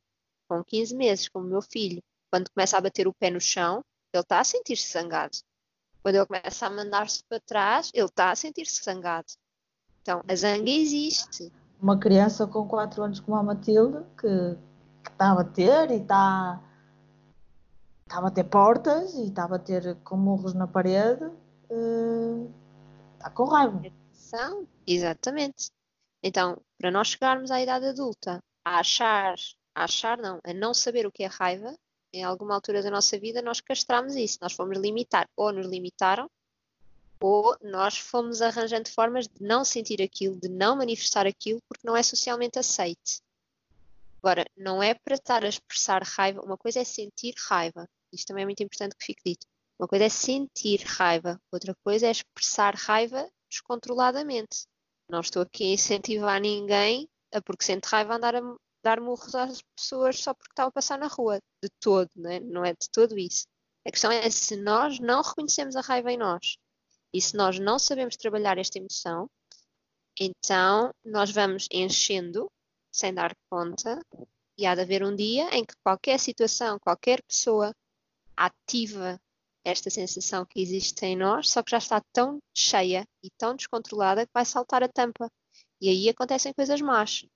com 15 meses, como o meu filho, quando começa a bater o pé no chão, ele está a sentir-se zangado. Quando ele começa a mandar-se para trás, ele está a sentir-se zangado. Então, a zanga existe. Uma criança com 4 anos como a Matilde, que está a bater e está a bater portas e está a bater com murros na parede, está com raiva. Exatamente. Então, para nós chegarmos à idade adulta, a não saber o que é raiva, em alguma altura da nossa vida nós castramos isso, nós fomos limitar, ou nos limitaram, ou nós fomos arranjando formas de não sentir aquilo, de não manifestar aquilo, porque não é socialmente aceite. Agora, não é para estar a expressar raiva, uma coisa é sentir raiva, isto também é muito importante que fique dito. Uma coisa é sentir raiva, outra coisa é expressar raiva descontroladamente. Não estou aqui a incentivar ninguém a, porque sente raiva, andar a dar murros às pessoas só porque está a passar na rua. De todo, né? Não é de todo isso. A questão é se nós não reconhecemos a raiva em nós e se nós não sabemos trabalhar esta emoção, então nós vamos enchendo sem dar conta e há de haver um dia em que qualquer situação, qualquer pessoa ativa esta sensação que existe em nós, só que já está tão cheia e tão descontrolada que vai saltar a tampa. E aí acontecem coisas más.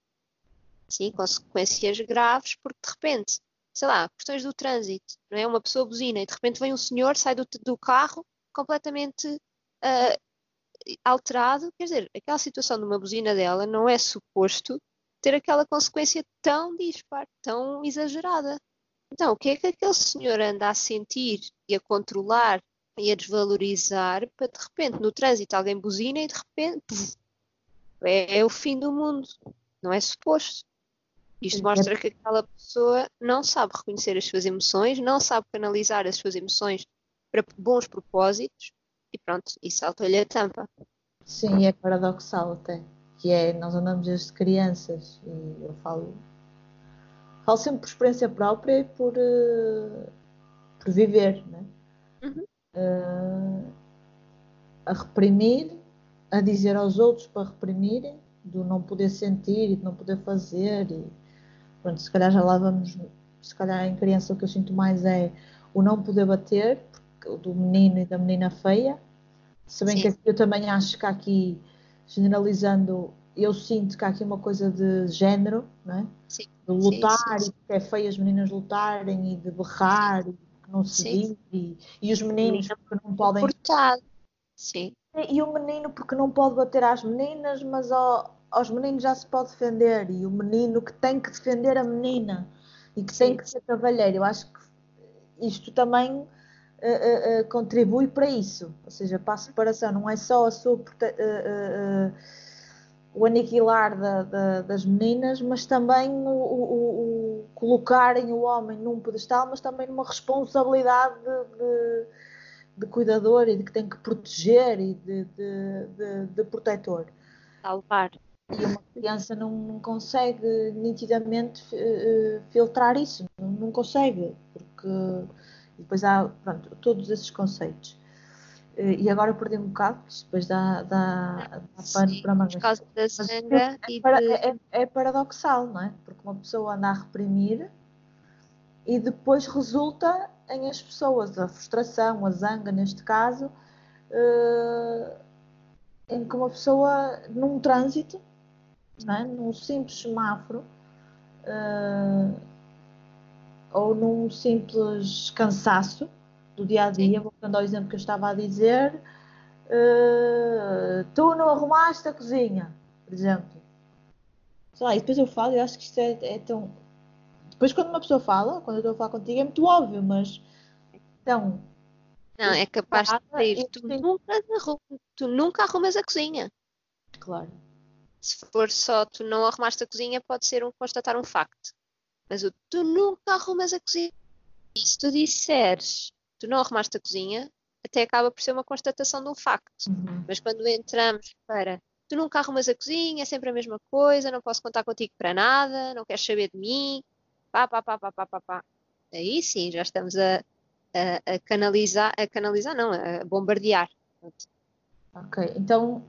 Sim, consequências graves, porque de repente, sei lá, questões do trânsito, não é? Uma pessoa buzina e de repente vem um senhor, sai do carro completamente alterado. Quer dizer, aquela situação de uma buzina dela não é suposto ter aquela consequência tão dispar, tão exagerada. Então, o que é que aquele senhor anda a sentir e a controlar e a desvalorizar para de repente no trânsito alguém buzina e de repente é o fim do mundo? Não é suposto. Isto mostra que aquela pessoa não sabe reconhecer as suas emoções, não sabe canalizar as suas emoções para bons propósitos e pronto, e saltou-lhe a tampa. Sim, e é paradoxal até, que é, nós andamos desde crianças, e eu falo sempre por experiência própria e por viver, né? Uhum. A reprimir, a dizer aos outros para reprimirem, do não poder sentir e de não poder fazer, e pronto, se calhar já lá vamos, se calhar em criança o que eu sinto mais é o não poder bater, porque, do menino e da menina feia, se bem Sim. que eu também acho que há aqui, generalizando, eu sinto que há aqui uma coisa de género, não é? Sim. De lutar, sim. e é feio as meninas lutarem e de berrar, sim. e que não se diz, e os meninos porque não podem... Portado. Sim. E o menino porque não pode bater às meninas, mas aos meninos já se pode defender, e o menino que tem que defender a menina, e que sim. tem que ser cavalheiro. Eu acho que isto também... contribui para isso, ou seja, para a separação, não é só a sua, o aniquilar das meninas, mas também o colocarem o homem num pedestal, mas também numa responsabilidade de cuidador e de que tem que proteger e de protetor. Salvar. E uma criança não consegue nitidamente filtrar isso, não consegue, porque... E depois há, pronto, todos esses conceitos. E agora eu perdi um bocado, depois dá pano para mangas. É paradoxal, não é? Porque uma pessoa anda a reprimir e depois resulta em as pessoas, a frustração, a zanga, neste caso, em que uma pessoa, num trânsito, não é? Num simples semáforo, ou num simples cansaço do dia-a-dia, voltando ao exemplo que eu estava a dizer, tu não arrumaste a cozinha, por exemplo. Sei lá, e depois eu falo, eu acho que isto é tão... Depois quando uma pessoa fala, quando eu estou a falar contigo, é muito óbvio, mas... Então... Não, é capaz de sair, tu nunca arrumas a cozinha. Claro. Se for só tu não arrumaste a cozinha, pode ser constatar um facto. Mas tu nunca arrumas a cozinha. E se tu disseres, tu não arrumaste a cozinha, até acaba por ser uma constatação de um facto. Uhum. Mas quando entramos para, tu nunca arrumas a cozinha, é sempre a mesma coisa, não posso contar contigo para nada, não queres saber de mim, pá. Aí sim, já estamos a bombardear. Ok, então...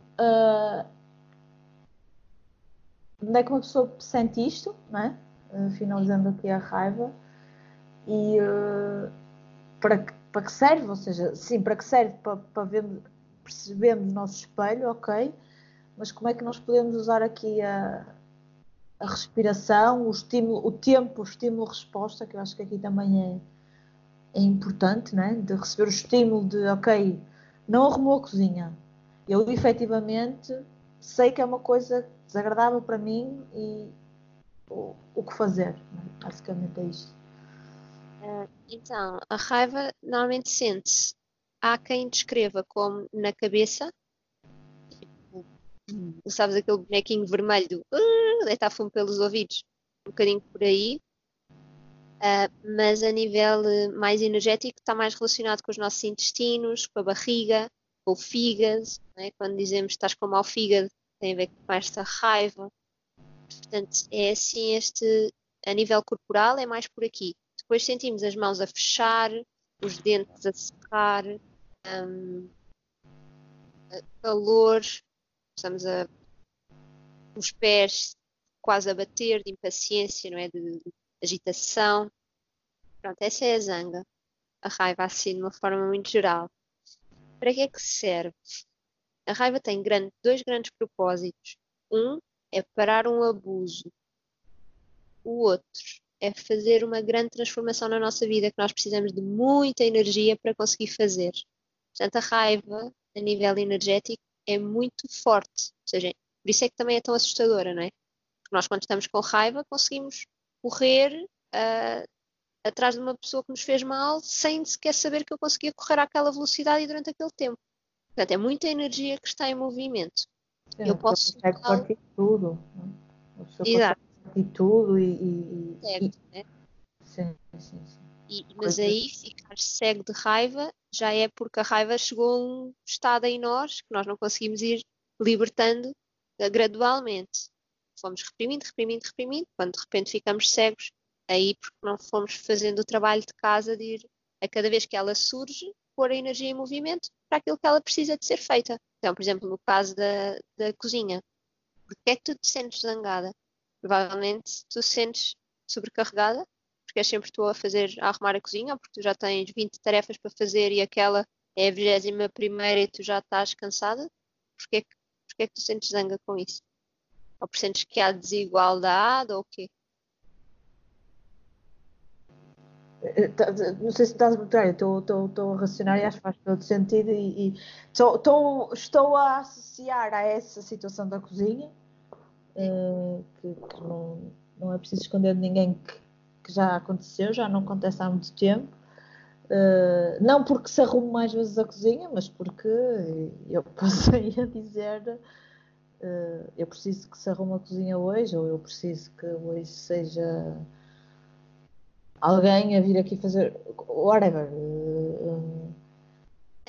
Onde é que uma pessoa sente isto, não é? Finalizando aqui a raiva e para que serve, ou seja, sim, para que serve, para vermos, percebemos o nosso espelho, ok, mas como é que nós podemos usar aqui a respiração, o estímulo, o tempo, o estímulo-resposta, que eu acho que aqui também é importante, né? De receber o estímulo de, ok, não arrumou a cozinha, eu efetivamente sei que é uma coisa desagradável para mim e o que fazer, basicamente é isto. Então, a raiva normalmente sente-se, há quem descreva como na cabeça, tipo, sabes aquele bonequinho vermelho do deitar fumo pelos ouvidos, um bocadinho por aí, mas a nível mais energético está mais relacionado com os nossos intestinos, com a barriga, com o fígado, não é? Quando dizemos que estás com mau fígado, tem a ver com esta raiva. Portanto, é assim, a nível corporal é mais por aqui. Depois sentimos as mãos a fechar, os dentes a secar, calor, estamos os pés quase a bater, de impaciência, não é? De agitação. Pronto, essa é a zanga, a raiva assim de uma forma muito geral. Para que é que serve? A raiva tem dois grandes propósitos. Um é parar um abuso. O outro é fazer uma grande transformação na nossa vida, que nós precisamos de muita energia para conseguir fazer. Portanto, a raiva, a nível energético, é muito forte. Ou seja, por isso é que também é tão assustadora, não é? Porque nós, quando estamos com raiva, conseguimos correr atrás de uma pessoa que nos fez mal, sem sequer saber que eu conseguia correr àquela velocidade e durante aquele tempo. Portanto, é muita energia que está em movimento. Eu posso partir tudo, né? Exato. Partir tudo e... Certo, né? Sim. Mas aí ficar cego de raiva já é porque a raiva chegou a um estado em nós que nós não conseguimos ir libertando gradualmente. Fomos reprimindo, quando de repente ficamos cegos, aí porque não fomos fazendo o trabalho de casa de ir a cada vez que ela surge, pôr a energia em movimento para aquilo que ela precisa de ser feita. Então, por exemplo, no caso da cozinha, porque é que tu te sentes zangada? Provavelmente tu te sentes sobrecarregada, porque és sempre tu a arrumar a cozinha, ou porque tu já tens 20 tarefas para fazer e aquela é a 21ª e tu já estás cansada. Porque é que tu sentes zanga com isso? Ou por sentes que há desigualdade ou o quê? Não sei se estás a botar, estou a racionar e acho que faz todo sentido e estou a associar a essa situação da cozinha, que não é preciso esconder de ninguém que já aconteceu, já não acontece há muito tempo, não porque se arrume mais vezes a cozinha, mas porque eu passei a dizer eu preciso que se arrume a cozinha hoje, ou eu preciso que hoje seja alguém a vir aqui fazer whatever.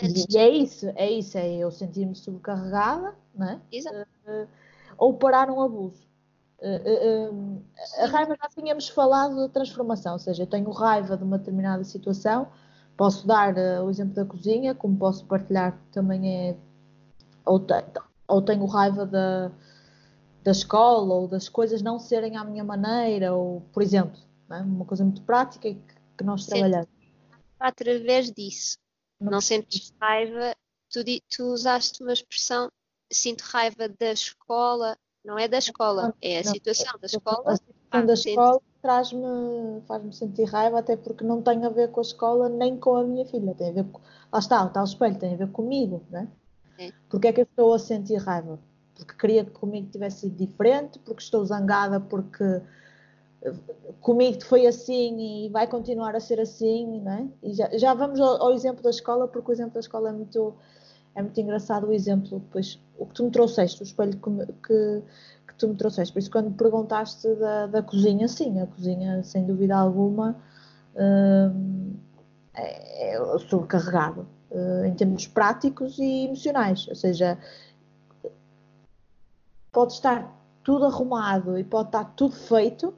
E é isso, é eu sentir-me sobrecarregada, não é? Exato. Ou parar um abuso. A raiva, já tínhamos falado da transformação, ou seja, eu tenho raiva de uma determinada situação, posso dar o exemplo da cozinha, como posso partilhar também é, ou tenho raiva da escola, ou das coisas não serem à minha maneira, ou, por exemplo, não é? Uma coisa muito prática e que nós trabalhamos. Através disso, não sentes raiva, tu usaste uma expressão, sinto raiva da escola. Não é da escola, é a situação da escola. A situação da escola faz-me sentir raiva, até porque não tem a ver com a escola nem com a minha filha. Tem a ver com, lá está, o tal espelho, tem a ver comigo, né? É. Porque é que eu estou a sentir raiva? Porque queria que comigo tivesse sido diferente, porque estou zangada, porque comigo foi assim e vai continuar a ser assim, né? E já vamos ao exemplo da escola, porque o exemplo da escola é muito... É muito engraçado o exemplo, pois, o que tu me trouxeste, o espelho que tu me trouxeste. Por isso, quando me perguntaste da cozinha, sim, a cozinha, sem dúvida alguma, é sobrecarregada em termos práticos e emocionais. Ou seja, pode estar tudo arrumado e pode estar tudo feito.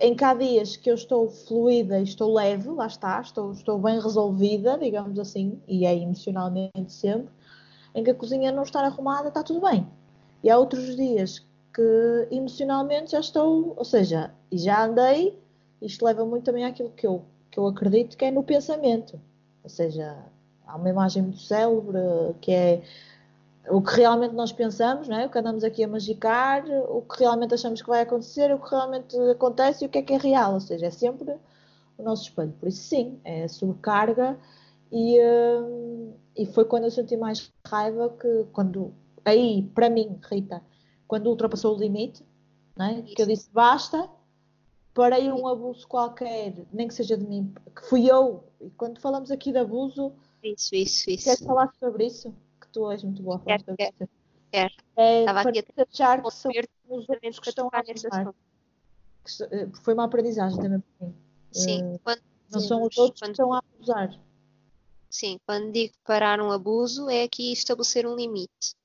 Em que há dias que eu estou fluida e estou leve, lá está, estou bem resolvida, digamos assim, e é emocionalmente sempre, em que a cozinha não está arrumada, está tudo bem. E há outros dias que emocionalmente já estou, ou seja, e já andei, isto leva muito também àquilo que eu acredito que é no pensamento. Ou seja, há uma imagem muito célebre que é o que realmente nós pensamos, não é? O que andamos aqui a magicar, o que realmente achamos que vai acontecer, o que realmente acontece e o que é real. Ou seja, é sempre o nosso espelho. Por isso, sim, é a sobrecarga. E foi quando eu senti mais raiva que, quando, aí, para mim, Rita, quando ultrapassou o limite, não é? Que eu disse basta, parei um abuso qualquer, nem que seja de mim, que fui eu. E quando falamos aqui de abuso, isso. Queres falar sobre isso? Tu és muito boa a falar sobre isso. Estava aqui a achar que são os eventos que estão a arrumar. Foi uma aprendizagem também para mim. Sim, não são os outros que estão a abusar. Sim, quando digo parar um abuso, é aqui estabelecer um limite.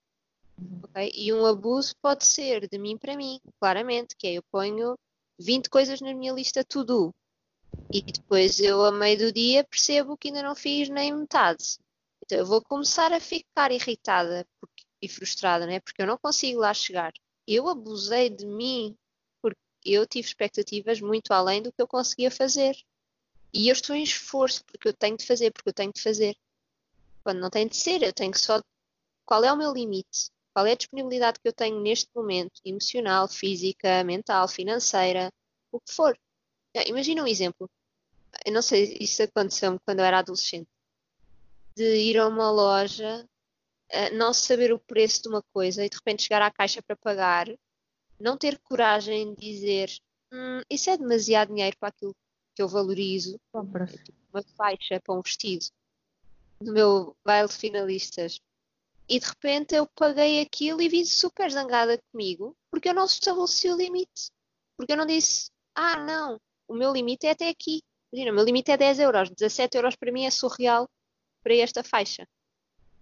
Okay? E um abuso pode ser de mim para mim, claramente, que é eu ponho 20 coisas na minha lista to-do e depois eu, a meio do dia, percebo que ainda não fiz nem metade. Então, eu vou começar a ficar irritada e frustrada, né? Porque eu não consigo lá chegar. Eu abusei de mim porque eu tive expectativas muito além do que eu conseguia fazer. E eu estou em esforço porque eu tenho de fazer. Quando não tem de ser, eu tenho só... Qual é o meu limite? Qual é a disponibilidade que eu tenho neste momento? Emocional, física, mental, financeira, o que for. Imagina um exemplo. Eu não sei, isso aconteceu-me quando eu era adolescente. De ir a uma loja, não saber o preço de uma coisa e de repente chegar à caixa para pagar, não ter coragem de dizer isso é demasiado dinheiro para aquilo que eu valorizo. Compras. Uma faixa para um vestido no meu baile de finalistas. E de repente eu paguei aquilo e vim super zangada comigo porque eu não estabeleci o limite. Porque eu não disse, não, o meu limite é até aqui. Imagina, o meu limite é 10 euros. 17 euros para mim é surreal para esta faixa.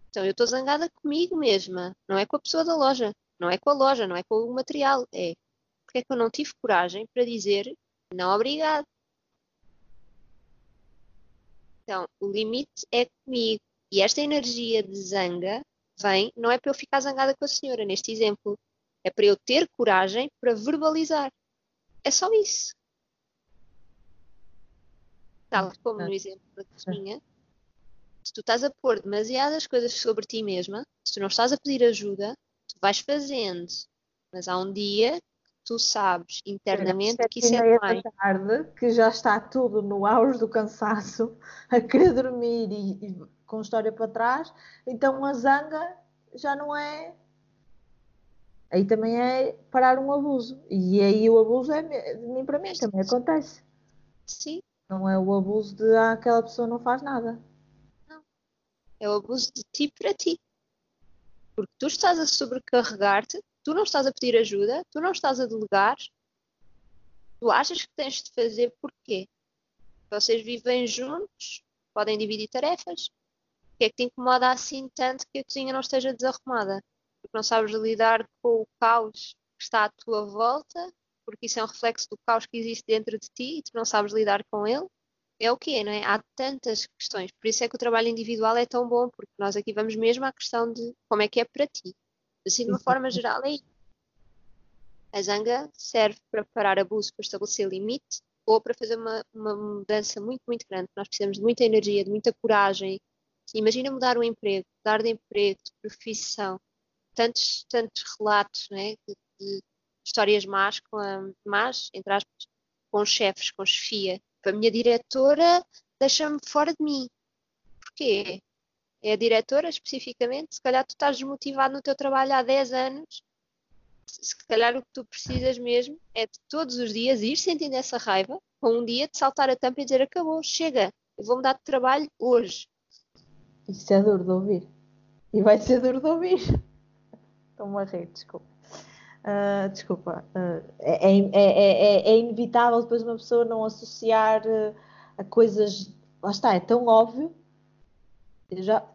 Então eu estou zangada comigo mesma. Não é com a pessoa da loja. Não é com a loja, não é com o material. É porque é que eu não tive coragem para dizer não obrigado. Então, o limite é comigo. E esta energia de zanga vem, não é para eu ficar zangada com a senhora, neste exemplo. É para eu ter coragem para verbalizar. É só isso. Tal como no exemplo da cozinha, se tu estás a pôr demasiadas coisas sobre ti mesma, se tu não estás a pedir ajuda, tu vais fazendo. Mas há um dia que tu sabes internamente que isso é demais. Tarde, que já está tudo no auge do cansaço, a querer dormir e com história para trás, então a zanga já não é... Aí também é parar um abuso. E aí o abuso é de mim para mim, também acontece. Sim. Não é o abuso de aquela pessoa não faz nada. Não. É o abuso de ti para ti. Porque tu estás a sobrecarregar-te, tu não estás a pedir ajuda, tu não estás a delegar. Tu achas que tens de fazer porquê? Vocês vivem juntos, podem dividir tarefas. O que é que te incomoda assim tanto que a cozinha não esteja desarrumada? Porque não sabes lidar com o caos que está à tua volta, porque isso é um reflexo do caos que existe dentro de ti e tu não sabes lidar com ele, é o quê, não é? Há tantas questões, por isso é que o trabalho individual é tão bom, porque nós aqui vamos mesmo à questão de como é que é para ti. Assim, de uma forma geral, é isso. A zanga serve para parar abuso, para estabelecer limite, ou para fazer uma mudança muito, muito grande. Nós precisamos de muita energia, de muita coragem. Imagina mudar um emprego, mudar de emprego, de profissão. Tantos relatos, né, de histórias más, entre aspas, com chefes, com chefia. A minha diretora deixa-me fora de mim. Porquê? É a diretora, especificamente? Se calhar tu estás desmotivado no teu trabalho há 10 anos. Se calhar o que tu precisas mesmo é de todos os dias ir sentindo essa raiva, com um dia de saltar a tampa e dizer acabou, chega, eu vou mudar de trabalho hoje. Isso é duro de ouvir. E vai ser duro de ouvir. Estou-me a rir, desculpa. É inevitável depois uma pessoa não associar a coisas... Lá está, é tão óbvio.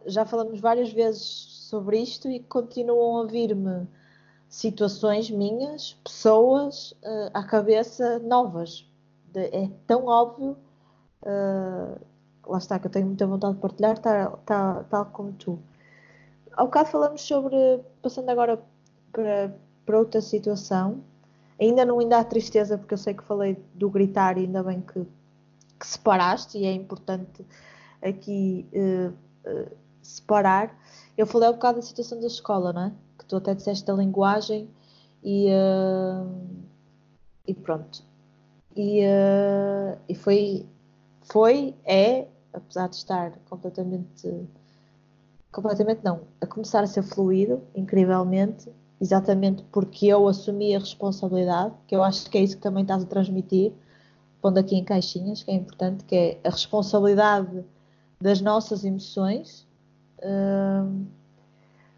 Já falamos várias vezes sobre isto e continuam a vir-me situações minhas, pessoas, à cabeça novas. É tão óbvio. Lá está, que eu tenho muita vontade de partilhar, tal como tu. Ao bocado falamos sobre, passando agora para outra situação, ainda há tristeza, porque eu sei que falei do gritar e ainda bem que separaste, e é importante aqui separar. Eu falei ao bocado da situação da escola, não é? Que tu até disseste da linguagem e pronto. E foi, apesar de estar completamente não, a começar a ser fluido, incrivelmente, exatamente porque eu assumi a responsabilidade, que eu acho que é isso que também estás a transmitir, pondo aqui em caixinhas, que é importante, que é a responsabilidade das nossas emoções,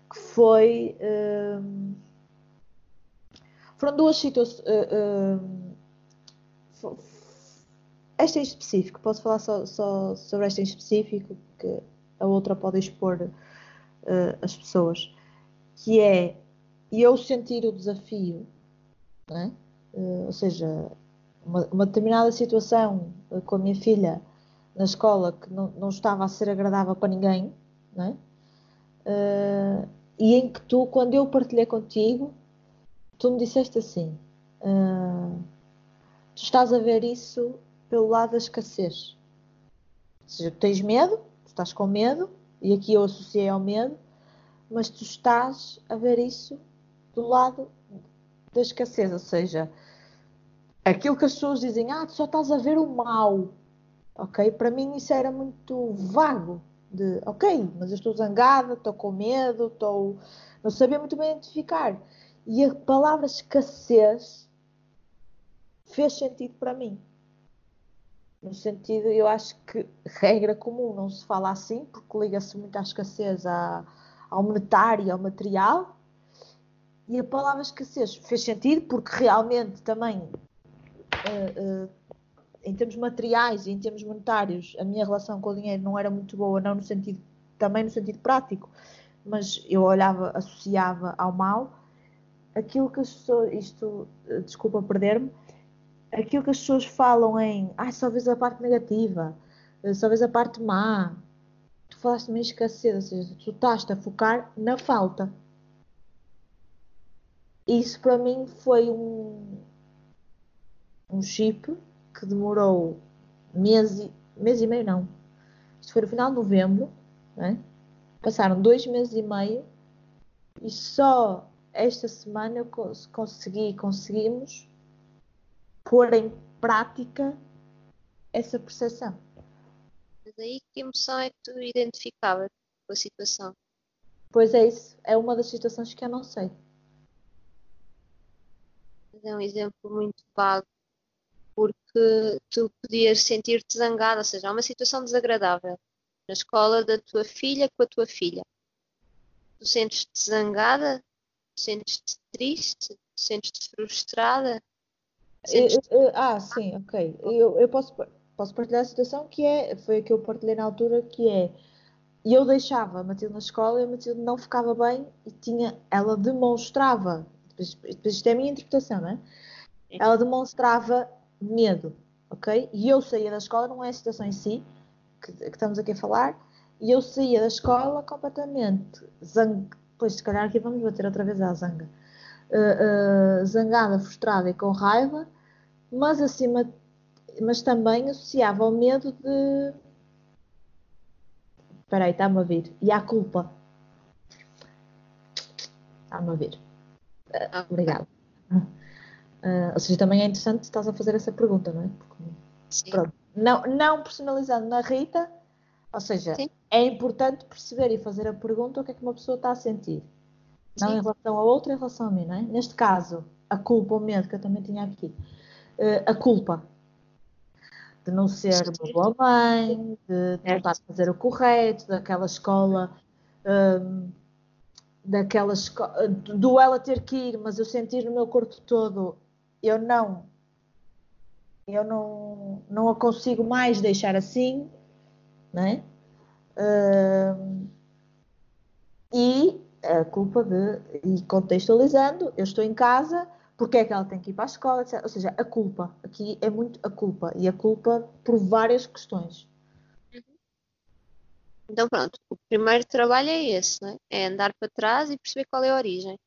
que foi... Foram duas situações... Esta em específico, posso falar só sobre esta em específico, porque... A outra pode expor as pessoas. Que é eu sentir o desafio, não é? Ou seja, uma determinada situação com a minha filha na escola que não estava a ser agradável para ninguém, não é? E em que tu, quando eu partilhei contigo, tu me disseste assim: tu estás a ver isso pelo lado da escassez. Ou seja, tu tens medo. Tu estás com medo, e aqui eu associei ao medo, mas tu estás a ver isso do lado da escassez, ou seja, aquilo que as pessoas dizem, tu só estás a ver o mal, ok? Para mim isso era muito vago, mas eu estou zangada, estou com medo, não sabia muito bem identificar, e a palavra escassez fez sentido para mim. No sentido, eu acho que regra comum não se fala assim, porque liga-se muito à escassez, ao monetário, ao material. E a palavra escassez fez sentido, porque realmente também em termos materiais e em termos monetários, a minha relação com o dinheiro não era muito boa, não no sentido, também no sentido prático, mas eu olhava, associava ao mal, aquilo que as pessoas, isto, desculpa perder-me, aquilo que as pessoas falam em, só vês a parte negativa, só vês a parte má, tu falaste-me em escassez, ou seja, tu estás-te a focar na falta. Isso para mim foi um chip que demorou mês e meio, não. Isto foi no final de novembro, não é? Passaram 2 meses e meio e só esta semana eu conseguimos pôr em prática essa percepção. Mas aí que emoção é que tu identificavas com a situação? Pois é isso, é uma das situações que eu não sei. É um exemplo muito vago, porque tu podias sentir-te zangada, ou seja, há uma situação desagradável na escola da tua filha com a tua filha. Tu sentes-te zangada? Sentes-te triste? Sentes-te frustrada? Sentes-te... Sim, ok. Eu posso partilhar a situação que foi a que eu partilhei na altura, que é, eu deixava a Matilde na escola e a Matilde não ficava bem e ela demonstrava, depois isto é a minha interpretação, não é? Ela demonstrava medo, ok? E eu saía da escola, não é a situação em si que estamos aqui a falar, e eu saía da escola completamente zangada, pois se calhar aqui vamos bater outra vez à zanga, zangada, frustrada e com raiva, mas acima, mas também associava ao medo de... Espera aí, está-me a vir. E à culpa. Está-me a vir. Obrigada. Ou seja, também é interessante estás a fazer essa pergunta, não é? Porque, sim. Pronto, não personalizando na Rita, ou seja, sim, é importante perceber e fazer a pergunta o que é que uma pessoa está a sentir. Não, sim, em relação a outra, em relação a mim, não é? Neste caso, a culpa, o medo, que eu também tinha aqui. A culpa de não ser uma boa mãe, de tentar fazer o correto, daquela escola... do ela ter que ir, mas eu sentir no meu corpo todo, eu não a consigo mais deixar assim, não é? E a culpa e contextualizando, eu estou em casa, porque é que ela tem que ir para a escola, etc. Ou seja, a culpa, aqui é muito a culpa, e a culpa por várias questões. Então pronto, o primeiro trabalho é esse, né? É andar para trás e perceber qual é a origem.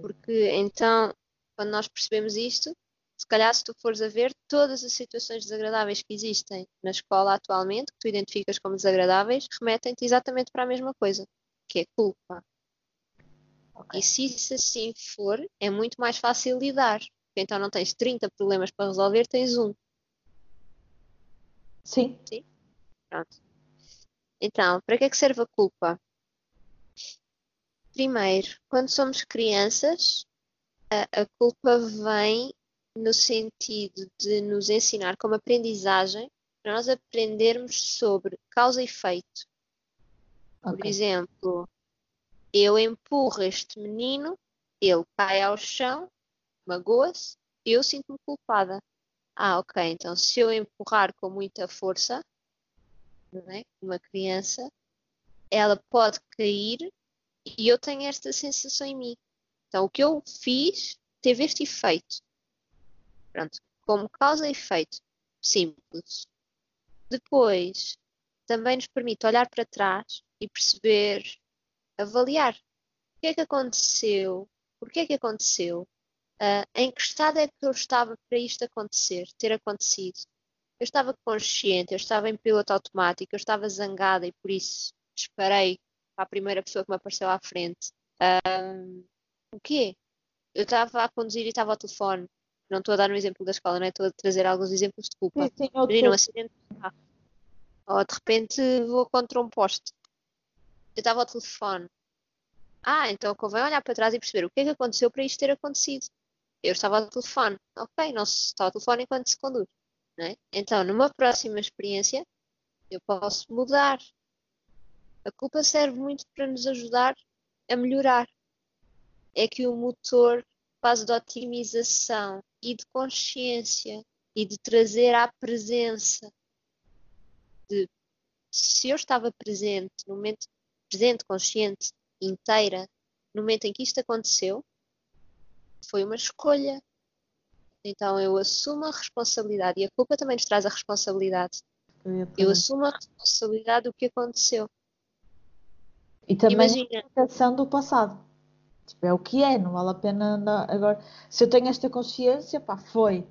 Porque então, quando nós percebemos isto, se calhar se tu fores a ver todas as situações desagradáveis que existem na escola atualmente, que tu identificas como desagradáveis, remetem-te exatamente para a mesma coisa, que é culpa. Okay. E se isso assim for, é muito mais fácil lidar, porque então não tens 30 problemas para resolver, tens um. Sim. Sim? Pronto. Então, para que é que serve a culpa? Primeiro, quando somos crianças, a culpa vem no sentido de nos ensinar como aprendizagem para nós aprendermos sobre causa e efeito. Okay. Por exemplo, eu empurro este menino, ele cai ao chão, magoa-se, eu sinto-me culpada. Ok, então se eu empurrar com muita força, não é? Uma criança, ela pode cair e eu tenho esta sensação em mim. Então, o que eu fiz teve este efeito. Pronto, como causa e efeito, simples. Depois, também nos permite olhar para trás e perceber, avaliar o que é que aconteceu, porque é que aconteceu, em que estado é que eu estava para isto acontecer, ter acontecido. Eu estava consciente, eu estava em piloto automático, eu estava zangada e por isso disparei à primeira pessoa que me apareceu à frente. O quê? Eu estava a conduzir e estava ao telefone. Não estou a dar um exemplo da escola, não é? Estou a trazer alguns exemplos de culpa. Sim, imagina um acidente de carro. Ou de repente vou contra um poste. Eu estava ao telefone. Então convém olhar para trás e perceber o que é que aconteceu para isto ter acontecido. Eu estava ao telefone. Ok, não se está ao telefone enquanto se conduz. Não é? Então, numa próxima experiência, eu posso mudar. A culpa serve muito para nos ajudar a melhorar. É que o motor faz de otimização e de consciência e de trazer à presença de se eu estava presente, no momento presente, consciente, inteira, no momento em que isto aconteceu, foi uma escolha. Então eu assumo a responsabilidade, e a culpa também nos traz a responsabilidade. Eu assumo a responsabilidade do que aconteceu. E também imagina a explicação do passado. Tipo, é o que é, não vale a pena andar. Agora, se eu tenho esta consciência, pá, foi.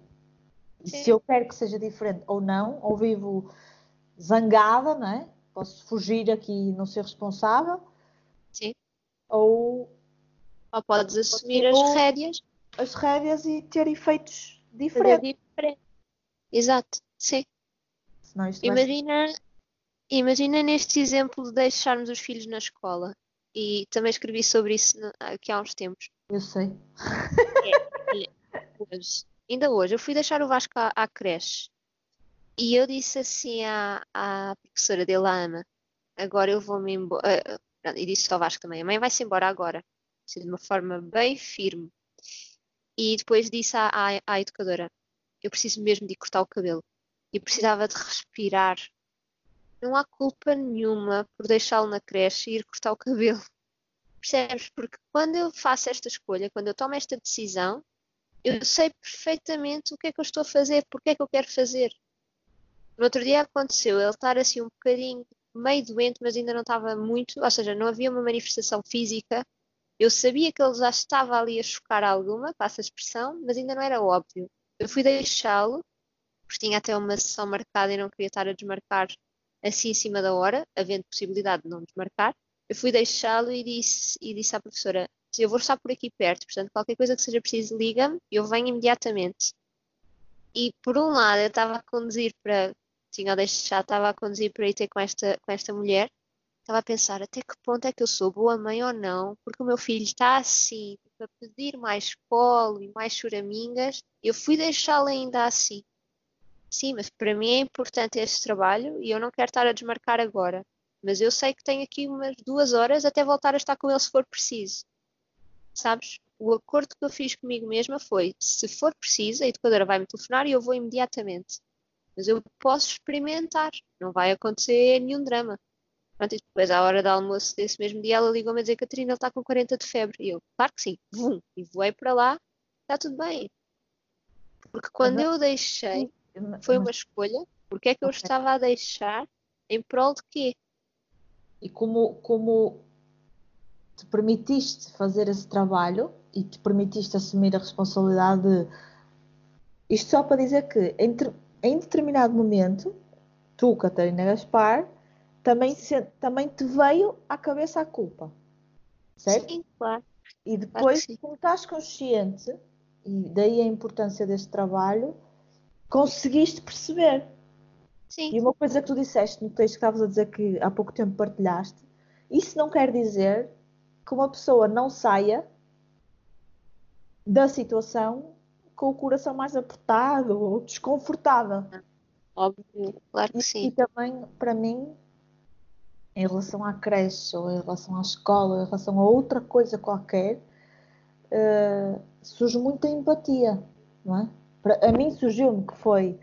Sim. Se eu quero que seja diferente ou não, ou vivo zangada, não é? Posso fugir aqui e não ser responsável. Sim. Ou podes assumir as rédeas. As rédeas e ter efeitos diferentes. Exato, sim. Senão isto imagina neste exemplo de deixarmos os filhos na escola. E também escrevi sobre isso aqui há uns tempos. Eu sei. Ainda hoje, eu fui deixar o Vasco à creche. E eu disse assim à professora dele, à Ana, agora eu vou-me embora. E disse ao Vasco também, a mãe vai-se embora agora. De uma forma bem firme. E depois disse à educadora, eu preciso mesmo de cortar o cabelo. E precisava de respirar. Não há culpa nenhuma por deixá-lo na creche e ir cortar o cabelo. Percebes? Porque quando eu faço esta escolha, quando eu tomo esta decisão, eu sei perfeitamente o que é que eu estou a fazer, porque é que eu quero fazer. No outro dia aconteceu ele estar assim um bocadinho meio doente, mas ainda não estava muito, ou seja, não havia uma manifestação física. Eu sabia que ele já estava ali a chocar alguma, passa a expressão, mas ainda não era óbvio. Eu fui deixá-lo, porque tinha até uma sessão marcada e não queria estar a desmarcar assim em cima da hora, havendo possibilidade de não desmarcar. Eu fui deixá-lo e disse à professora, eu vou estar por aqui perto, portanto qualquer coisa que seja preciso liga-me, eu venho imediatamente. E por um lado eu estava a conduzir para, ir ter com esta mulher, estava a pensar até que ponto é que eu sou boa mãe ou não, porque o meu filho está assim, a pedir mais colo e mais choramingas, eu fui deixá-lo ainda assim. Sim, mas para mim é importante este trabalho e eu não quero estar a desmarcar agora. Mas eu sei que tenho aqui umas 2 horas até voltar a estar com ele se for preciso. Sabes? O acordo que eu fiz comigo mesma foi, se for preciso, a educadora vai-me telefonar e eu vou imediatamente. Mas eu posso experimentar. Não vai acontecer nenhum drama. Pronto, e depois, à hora do almoço desse mesmo dia, ela ligou-me a dizer, Catarina, ele está com 40 de febre. E eu, claro que sim, vum. E voei para lá, está tudo bem. Porque quando eu deixei... Foi uma escolha, porque é que eu estava a deixar, em prol de quê? E como te permitiste fazer esse trabalho e te permitiste assumir a responsabilidade de... Isto só para dizer que em determinado momento, tu, Catarina Gaspar, também te veio à cabeça a culpa, certo? Sim, claro. E depois, claro, como estás consciente, e daí a importância deste trabalho... Conseguiste perceber. Sim. E uma coisa que tu disseste no texto que estavas a dizer que há pouco tempo partilhaste, isso não quer dizer que uma pessoa não saia da situação com o coração mais apertado ou desconfortável. Óbvio, claro que sim. E também, para mim, em relação à creche, ou em relação à escola, ou em relação a outra coisa qualquer, surge muita empatia, não é? A mim surgiu-me que foi,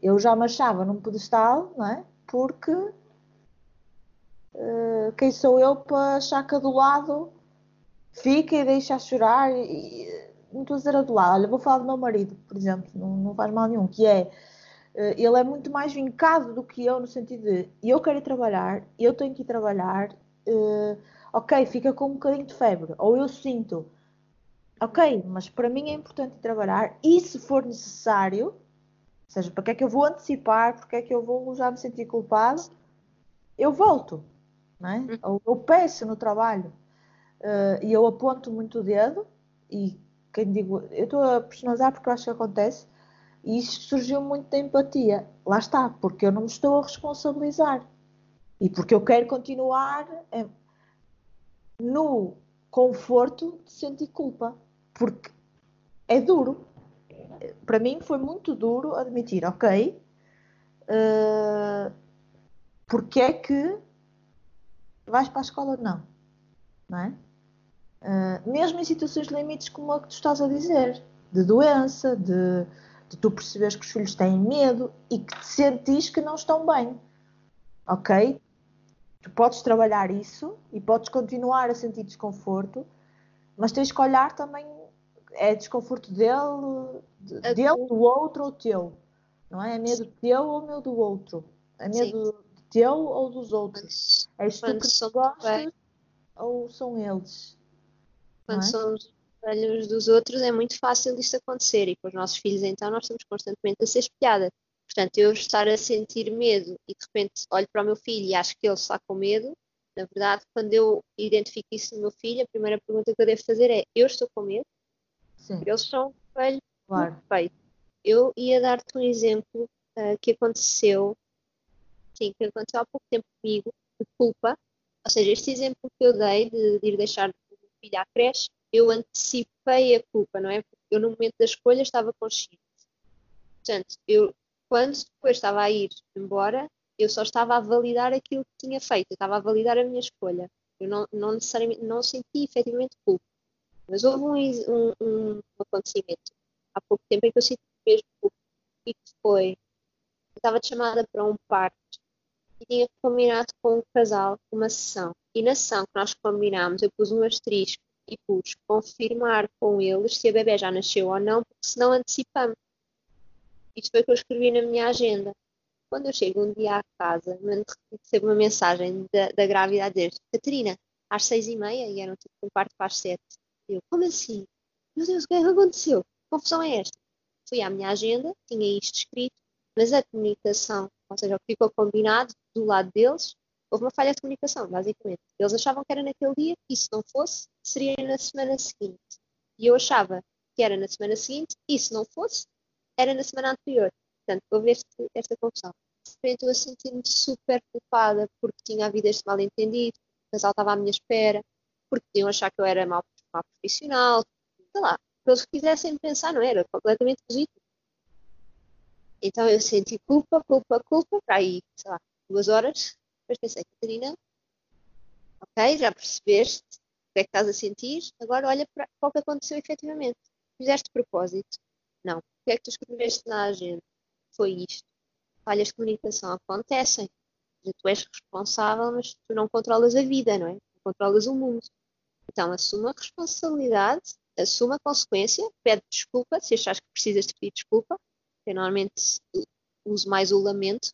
eu já me achava num pedestal, não é? Porque quem sou eu para achar que a do lado fica e deixa chorar, e não estou a dizer a do lado, olha, vou falar do meu marido, por exemplo, não faz mal nenhum, que é, ele é muito mais vincado do que eu no sentido de, eu quero ir trabalhar, eu tenho que ir trabalhar, ok, fica com um bocadinho de febre, ou eu sinto... Ok, mas para mim é importante trabalhar e se for necessário, ou seja, para que é que eu vou antecipar, porque é que eu vou já me sentir culpado, eu volto, não é? Ou eu peço no trabalho e eu aponto muito o dedo e quem digo, eu estou a personalizar porque eu acho que acontece e isto surgiu muito da empatia, lá está, porque eu não me estou a responsabilizar e porque eu quero continuar no conforto de sentir culpa. Porque é duro. Para mim foi muito duro admitir, ok, porque é que vais para a escola? Não é? Mesmo em situações de limites como a que tu estás a dizer, de doença, de de tu perceberes que os filhos têm medo e que te sentires que não estão bem, ok? Tu podes trabalhar isso e podes continuar a sentir desconforto, mas tens que olhar também, é desconforto dele, do outro ou teu, não é? É medo teu ou meu do outro? É medo teu ou dos outros? És tu que gostas ou são eles? Quando somos velhos dos outros é muito fácil isto acontecer, e com os nossos filhos então nós estamos constantemente a ser espiada. Portanto, eu estar a sentir medo e de repente olho para o meu filho e acho que ele está com medo, na verdade, quando eu identifico isso no meu filho, a primeira pergunta que eu devo fazer é: eu estou com medo? Sim. Eles são velhos, claro. Perfeito. Eu ia dar-te um exemplo que aconteceu há pouco tempo comigo, de culpa. Ou seja, este exemplo que eu dei de ir deixar o meu filho à creche, eu antecipei a culpa, não é? Porque eu no momento da escolha estava consciente. Portanto, eu, quando depois estava a ir embora, eu só estava a validar aquilo que tinha feito, eu estava a validar a minha escolha. Eu não necessariamente, não senti efetivamente culpa. Mas houve um acontecimento há pouco tempo em que eu senti mesmo culpa. E que foi, eu estava chamada para um parto e tinha combinado com um casal uma sessão. E na sessão que nós combinámos, eu pus um asterisco e pus confirmar com eles se a bebé já nasceu ou não, porque se não antecipamos. Isto foi o que eu escrevi na minha agenda. Quando eu chego um dia à casa, recebo uma mensagem da grávida a dizer: Catarina, às 6:30, e era um parto para as 7. Eu, como assim? Meu Deus, o que é que aconteceu? Que confusão é esta? Fui à minha agenda, tinha isto escrito, mas a comunicação, ou seja, o que ficou combinado do lado deles, houve uma falha de comunicação, basicamente. Eles achavam que era naquele dia e, se não fosse, seria na semana seguinte. E eu achava que era na semana seguinte e, se não fosse, era na semana anterior. Portanto, houve esta confusão. De repente, eu senti-me super culpada porque tinha havido este mal-entendido, o casal estava à minha espera, porque podiam achar que eu era mal profissional, sei lá. Se eles quisessem pensar, não era completamente positivo. Então, eu senti culpa, para aí, sei lá, 2 horas. Depois pensei: Catarina, ok, já percebeste o que é que estás a sentir, agora olha para o que aconteceu efetivamente. Fizeste propósito? Não. O que é que tu escreveste na agenda? Foi isto. Falhas de comunicação acontecem. Tu és responsável, mas tu não controlas a vida, não é? Tu controlas o mundo. Então, assuma a responsabilidade, assuma a consequência, pede desculpa, se achas que precisas de pedir desculpa. Eu normalmente uso mais o lamento.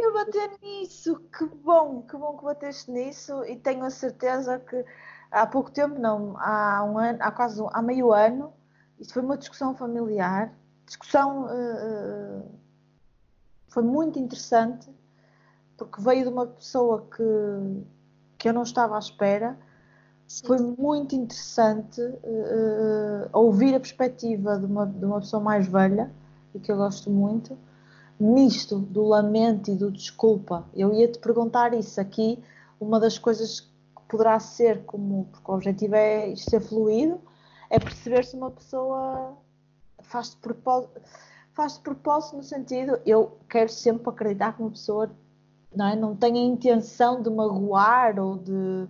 Eu bater nisso, que bom que bateste nisso, e tenho a certeza que há pouco tempo, há meio ano, isto foi uma discussão familiar, foi muito interessante, porque veio de uma pessoa que eu não estava à espera. Sim. Foi muito interessante ouvir a perspectiva de uma pessoa mais velha, e que eu gosto muito, nisto do lamento e do desculpa. Eu ia-te perguntar isso aqui, uma das coisas que poderá ser como, porque o objetivo é isto ser fluido, é perceber se uma pessoa faz de propósito, no sentido, eu quero sempre acreditar que uma pessoa não tem a intenção de magoar ou de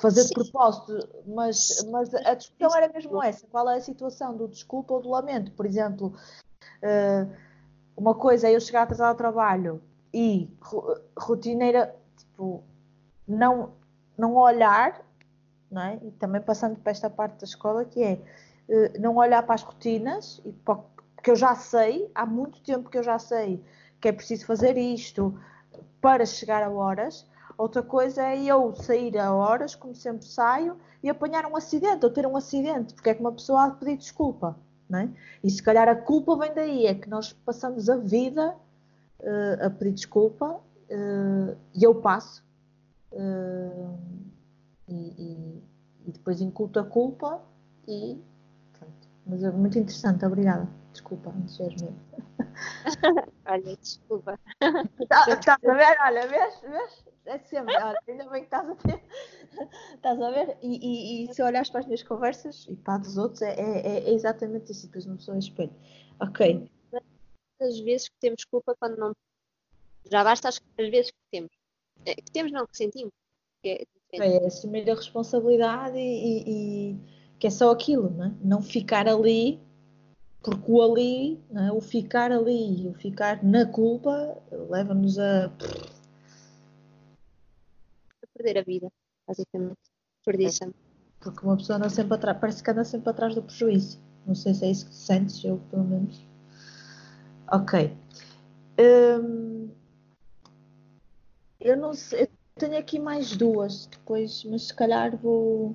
fazer de propósito, mas a discussão era mesmo essa: qual é a situação do desculpa ou do lamento? Por exemplo, uma coisa é eu chegar atrasada ao trabalho e rotineira, tipo, não olhar, não é? E também passando para esta parte da escola, que é não olhar para as rotinas, e porque eu já sei, há muito tempo que eu já sei que é preciso fazer isto para chegar a horas. Outra coisa é eu sair a horas, como sempre saio, e apanhar um acidente, ou ter um acidente, porque é que uma pessoa há de pedir desculpa, não é? E se calhar a culpa vem daí, é que nós passamos a vida a pedir desculpa, e eu passo, e depois inculto a culpa, e pronto. Mas é muito interessante, obrigada. Desculpa, antes de mesmo. Olha, desculpa. Estás a ver? Olha, vês? É sempre, olha, ainda bem que estás a ver. Estás a ver? E se olhares para as minhas conversas e para dos outros, é exatamente isso, depois não sou a espelho. Ok. As vezes que temos culpa quando não. Já basta as vezes que temos. Que sentimos. É assumir a responsabilidade e que é só aquilo, não é? Não ficar ali, porque o ali, não é? O ficar ali e o ficar na culpa leva-nos a perder a vida, basicamente. Perdiça-me. Porque uma pessoa anda sempre atrás, parece que anda sempre atrás do prejuízo. Não sei se é isso que sentes, eu pelo menos. Ok. Eu não sei, eu tenho aqui mais duas depois, mas se calhar vou...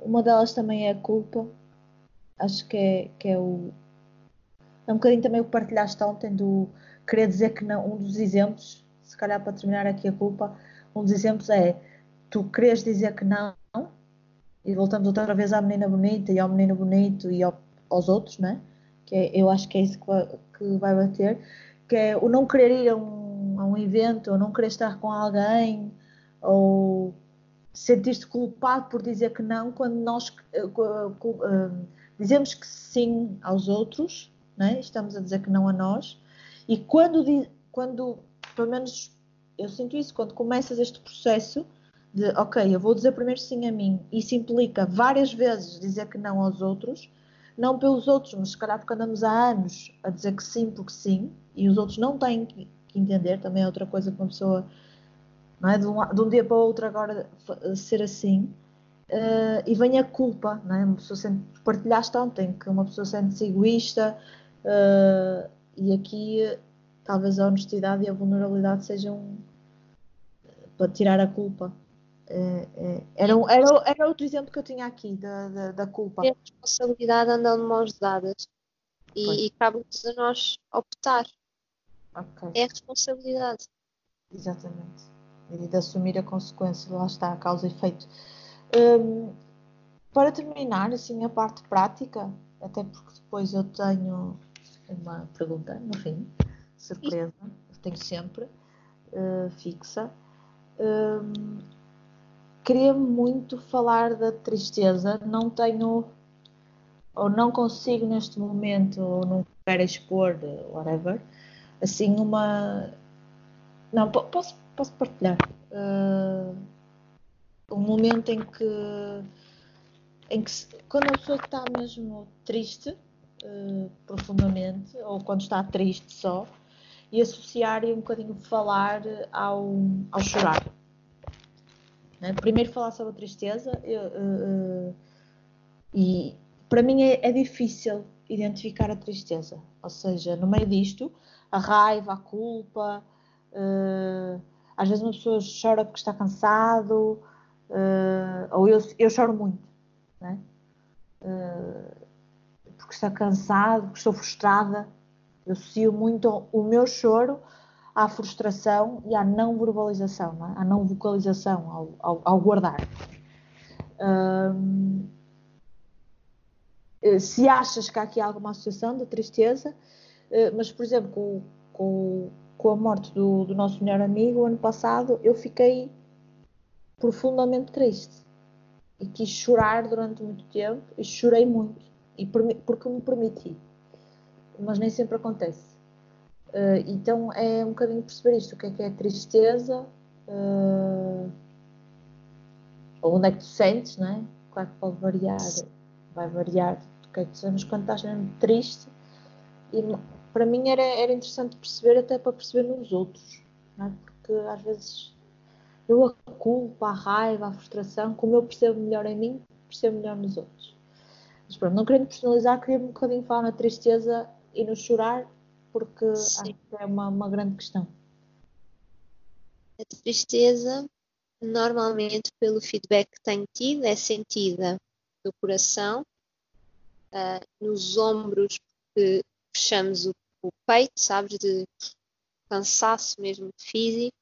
Uma delas também é a culpa. Acho que é o... É um bocadinho também o que partilhaste ontem do... Queria dizer que não, um dos exemplos, se calhar para terminar aqui a culpa, um dos exemplos é tu queres dizer que não, e voltamos outra vez à menina bonita e ao menino bonito e aos outros, né? Que é, eu acho que é isso que vai bater, que é o não querer ir a um evento, ou não querer estar com alguém, ou sentir-se culpado por dizer que não, quando nós dizemos que sim aos outros, né? Estamos a dizer que não a nós, e quando pelo menos eu sinto isso, quando começas este processo de, ok, eu vou dizer primeiro sim a mim, isso implica várias vezes dizer que não aos outros, não pelos outros, mas se calhar porque andamos há anos a dizer que sim porque sim, e os outros não têm que entender, também é outra coisa que uma pessoa, não é, de um dia para o outro agora ser assim, e vem a culpa, não é? Uma pessoa sente, partilhaste ontem, que uma pessoa sente-se egoísta, e aqui talvez a honestidade e a vulnerabilidade sejam para tirar a culpa. Era outro exemplo que eu tinha aqui da culpa. A responsabilidade andam de mãos dadas e cabe-nos a nós optar. Okay. É a responsabilidade. Exatamente. E de assumir a consequência, lá está a causa e efeito. Para terminar, assim, a parte prática, até porque depois eu tenho uma pergunta, no fim, surpresa, eu tenho sempre fixa. Queria muito falar da tristeza, não tenho, ou não consigo neste momento, ou não quero expor, whatever, assim uma... Não, posso partilhar um momento em que quando a pessoa está mesmo triste, profundamente, ou quando está triste só, e associar e um bocadinho falar ao chorar. Primeiro falar sobre a tristeza, e para mim é difícil identificar a tristeza, ou seja, no meio disto, a raiva, a culpa, às vezes uma pessoa chora porque está cansado, ou eu choro muito, né? Porque estou cansado, porque estou frustrada, eu associo muito o meu choro à frustração e à não verbalização, não é? À não vocalização, ao guardar. Se achas que há aqui alguma associação da tristeza, mas, por exemplo, com a morte do nosso melhor amigo, ano passado, eu fiquei profundamente triste e quis chorar durante muito tempo e chorei muito, e porque me permiti, mas nem sempre acontece. Então é um bocadinho perceber isto, o que é tristeza, onde é que tu sentes, não é? Claro que pode variar, vai variar do que é que tu sentes quando estás mesmo triste, e para mim era interessante perceber, até para perceber nos outros, não é? Porque às vezes eu a culpa, a raiva, a frustração, como eu percebo melhor em mim, percebo melhor nos outros. Mas pronto, não querendo personalizar, queria um bocadinho falar na tristeza e no chorar, porque sim, acho que é uma grande questão. A tristeza, normalmente, pelo feedback que tenho tido, é sentida no coração, nos ombros, porque fechamos o peito, sabes, de cansaço mesmo físico,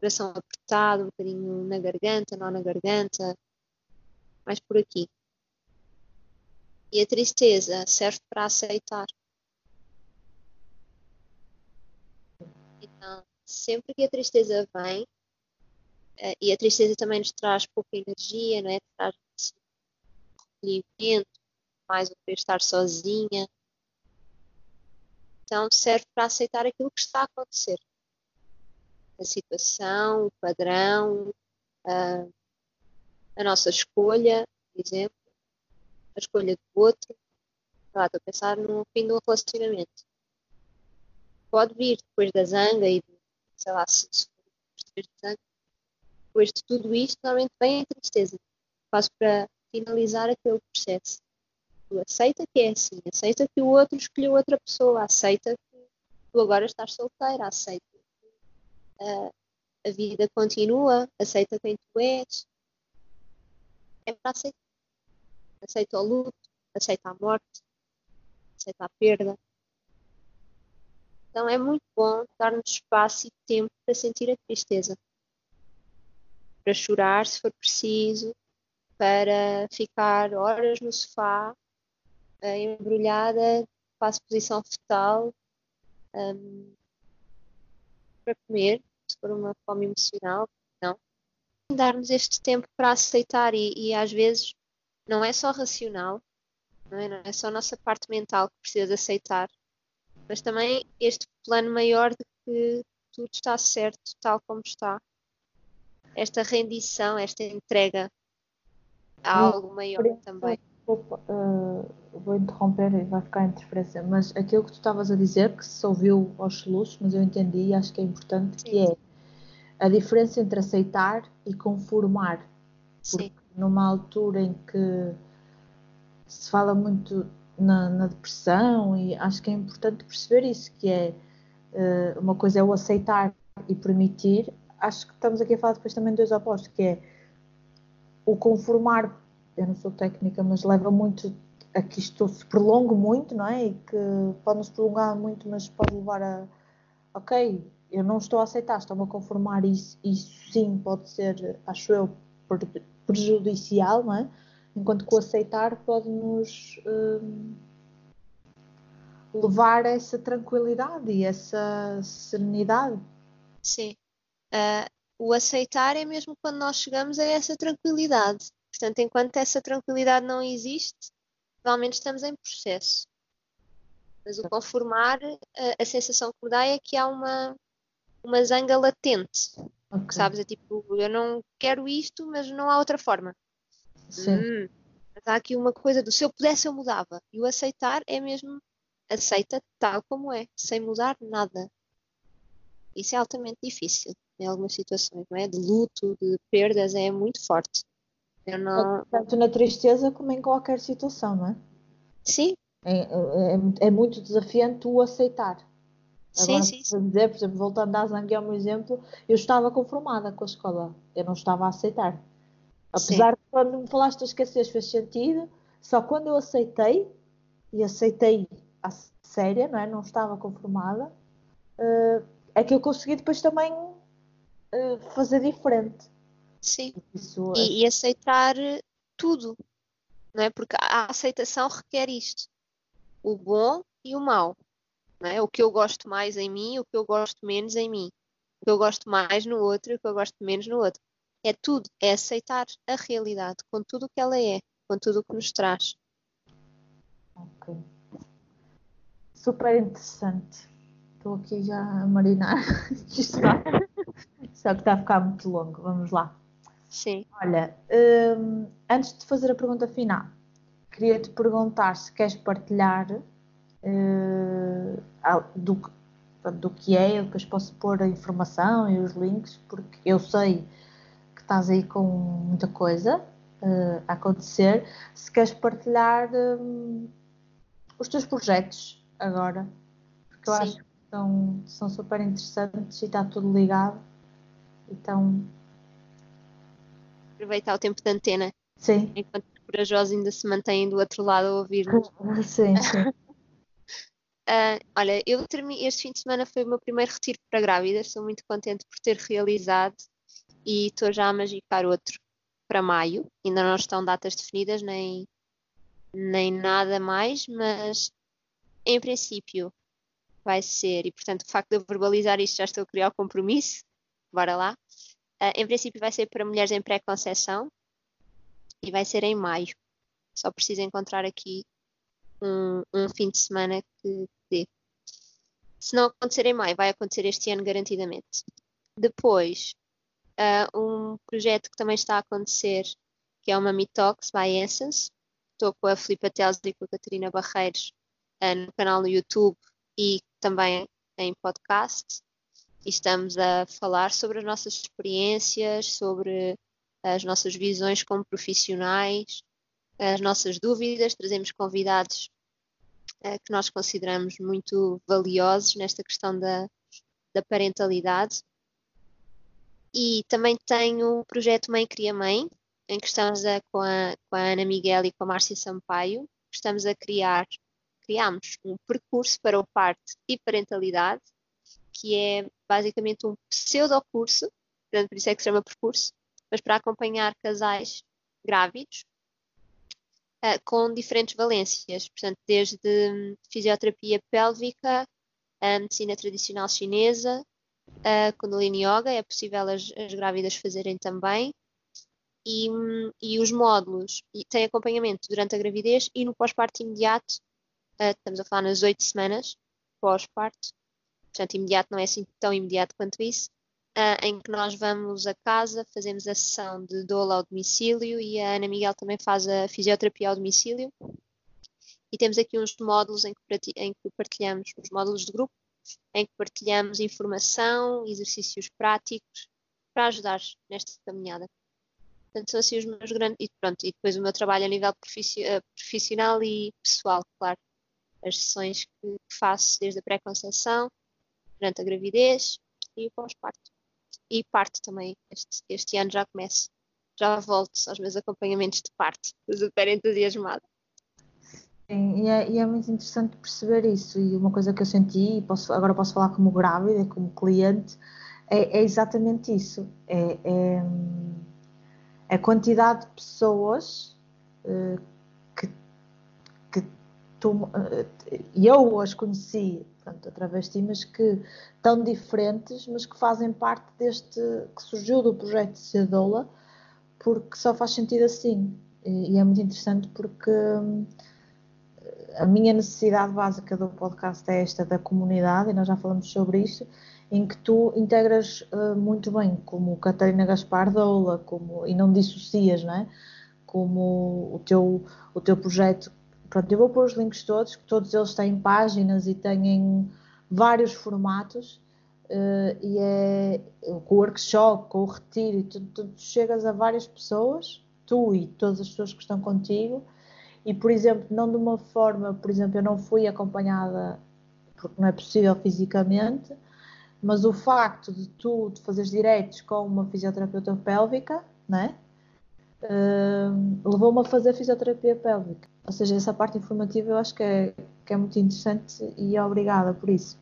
coração apertado, um bocadinho na garganta, não na garganta, mais por aqui. E a tristeza serve para aceitar. Então, sempre que a tristeza vem, e a tristeza também nos traz pouca energia, não é? Traz alimento, mais o que estar sozinha. Então, serve para aceitar aquilo que está a acontecer. A situação, o padrão, a nossa escolha, exemplo, a escolha do outro. Estou a pensar no fim de um relacionamento. Pode vir depois da zanga e, sei lá, se depois da zanga, depois de tudo isto, normalmente vem a tristeza. Faço para finalizar aquele processo. Tu aceita que é assim, aceita que o outro escolheu outra pessoa, aceita que tu agora estás solteira, aceita que a vida continua, aceita quem tu és. É para aceitar. Aceita o luto, aceita a morte, aceita a perda. Então é muito bom dar-nos espaço e tempo para sentir a tristeza, para chorar se for preciso, para ficar horas no sofá, embrulhada, faço posição fetal, para comer, se for uma fome emocional, não. Dar-nos este tempo para aceitar e às vezes não é só racional, não é só a nossa parte mental que precisa de aceitar, mas também este plano maior de que tudo está certo, tal como está. Esta rendição, esta entrega a algo maior também. Desculpa, vou interromper e vai ficar a interferência, mas aquilo que tu estavas a dizer, que se ouviu aos soluços, mas eu entendi e acho que é importante, que é a diferença entre aceitar e conformar. Porque sim, numa altura em que se fala muito na depressão, e acho que é importante perceber isso, que é uma coisa é o aceitar e permitir. Acho que estamos aqui a falar depois também de dois opostos, que é o conformar. Eu não sou técnica, mas leva muito a que isto se prolongue muito, não é? E que pode-nos prolongar muito, mas pode levar a ok, eu não estou a aceitar, estou-me a conformar, e isso sim pode ser, acho eu, prejudicial, não é? Enquanto que o aceitar pode-nos levar a essa tranquilidade e essa serenidade. Sim. O aceitar é mesmo quando nós chegamos a essa tranquilidade. Portanto, enquanto essa tranquilidade não existe, realmente estamos em processo. Mas o conformar, a sensação que me dá é que há uma zanga latente. Okay. Sabes? É tipo, eu não quero isto, mas não há outra forma. Sim. Mas há aqui uma coisa do se eu pudesse eu mudava. E o aceitar é mesmo aceita tal como é, sem mudar nada. Isso é altamente difícil em algumas situações, não é? De luto, de perdas, é muito forte. Tanto na tristeza como em qualquer situação, não é? Sim. É muito desafiante o aceitar. Agora, sim. Dizer, por exemplo, voltando à zanga, é um exemplo, eu estava conformada com a escola, eu não estava a aceitar. Apesar de quando me falaste esquecer fez sentido, só quando eu aceitei, e aceitei a séria, não é? Não estava conformada, é que eu consegui depois também fazer diferente. Sim, e aceitar tudo, não é? Porque a aceitação requer isto, o bom e o mau, não é? O que eu gosto mais em mim, o que eu gosto menos em mim, o que eu gosto mais no outro e o que eu gosto menos no outro. É tudo, é aceitar a realidade, com tudo o que ela é, com tudo o que nos traz. Ok. Super interessante. Estou aqui já a marinar. Só que está a ficar muito longo. Vamos lá. Sim. Olha, antes de fazer a pergunta final, queria-te perguntar se queres partilhar do que é, eu depois posso pôr a informação e os links, porque eu sei... Estás aí com muita coisa a acontecer. Se queres partilhar os teus projetos agora, porque eu acho que são super interessantes e está tudo ligado. Então... aproveitar o tempo da antena. Sim. Enquanto os corajosos ainda se mantêm do outro lado a ouvir-nos. Sim. Olha, este fim de semana foi o meu primeiro retiro para grávidas. Estou muito contente por ter realizado. E estou já a magicar outro para maio. Ainda não estão datas definidas, nem nada mais, mas em princípio vai ser. E portanto, o facto de eu verbalizar isto, já estou a criar o compromisso. Bora lá. Em princípio vai ser para mulheres em pré-conceição e vai ser em maio. Só preciso encontrar aqui um fim de semana que dê. Se não acontecer em maio, vai acontecer este ano garantidamente. Depois... um projeto que também está a acontecer que é o Mommy Talks by Essence. Estou com a Filipa Teles e com a Catarina Barreiros no canal no YouTube e também em podcast. E estamos a falar sobre as nossas experiências, sobre as nossas visões como profissionais, as nossas dúvidas. Trazemos convidados que nós consideramos muito valiosos nesta questão da parentalidade. E também tenho o projeto Mãe Cria Mãe, em que estamos com a Ana Miguel e com a Márcia Sampaio. Estamos a criámos um percurso para o parto e parentalidade, que é basicamente um pseudo-curso, portanto, por isso é que se chama percurso, mas para acompanhar casais grávidos com diferentes valências, portanto, desde fisioterapia pélvica, a medicina tradicional chinesa, a Kundalini Yoga, é possível as grávidas fazerem também, e os módulos, e tem acompanhamento durante a gravidez e no pós-parto imediato, estamos a falar nas 8 semanas pós-parto, portanto imediato não é assim tão imediato quanto isso, em que nós vamos a casa, fazemos a sessão de doula ao domicílio e a Ana Miguel também faz a fisioterapia ao domicílio, e temos aqui uns módulos em que partilhamos, os módulos de grupo, em que partilhamos informação, exercícios práticos para ajudar nesta caminhada. Portanto, são assim os meus grandes... E depois o meu trabalho a nível profissional e pessoal, claro. As sessões que faço desde a pré-conceição, durante a gravidez e o pós-parto. E parto também. Este ano já começo. Já volto aos meus acompanhamentos de parto. Estou super entusiasmada. Sim, e é muito interessante perceber isso. E uma coisa que eu senti, e agora posso falar como grávida, como cliente, é exatamente isso. A quantidade de pessoas eu as conheci, portanto, através de ti, mas que tão diferentes, mas que fazem parte deste, que surgiu do projeto de ser doula, porque só faz sentido assim. E é muito interessante porque a minha necessidade básica do podcast é esta da comunidade, e nós já falamos sobre isto, em que tu integras muito bem, como Catarina Gaspar doula, e não dissocias, não é? Como o teu projeto. Pronto, eu vou pôr os links todos, que todos eles têm páginas e têm vários formatos, e é com o workshop, com o retiro, e tu chegas a várias pessoas, tu e todas as pessoas que estão contigo, e, por exemplo, não de uma forma, por exemplo, eu não fui acompanhada, porque não é possível fisicamente, mas o facto de tu fazeres diretos com uma fisioterapeuta pélvica, né? Levou-me a fazer fisioterapia pélvica. Ou seja, essa parte informativa eu acho que é muito interessante, e obrigada por isso.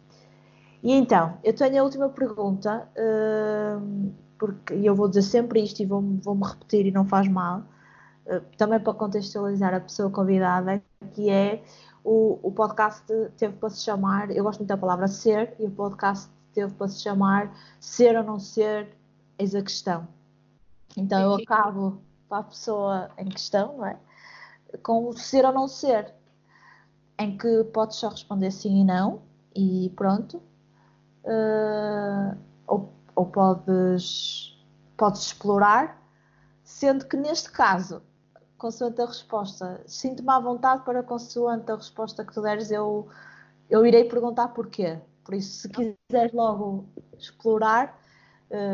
E então, eu tenho a última pergunta, porque eu vou dizer sempre isto e vou-me repetir e não faz mal, também para contextualizar a pessoa convidada, que é o podcast teve para se chamar, eu gosto muito da palavra ser, e o podcast teve para se chamar Ser ou Não Ser, Eis a Questão. Então eu acabo para a pessoa em questão, não é? Com o ser ou não ser, em que podes só responder sim e não, e pronto. Ou podes explorar, sendo que neste caso, consoante a resposta, sinto-me à vontade para, consoante a resposta que tu deres, eu irei perguntar porquê. Por isso, se quiseres logo explorar,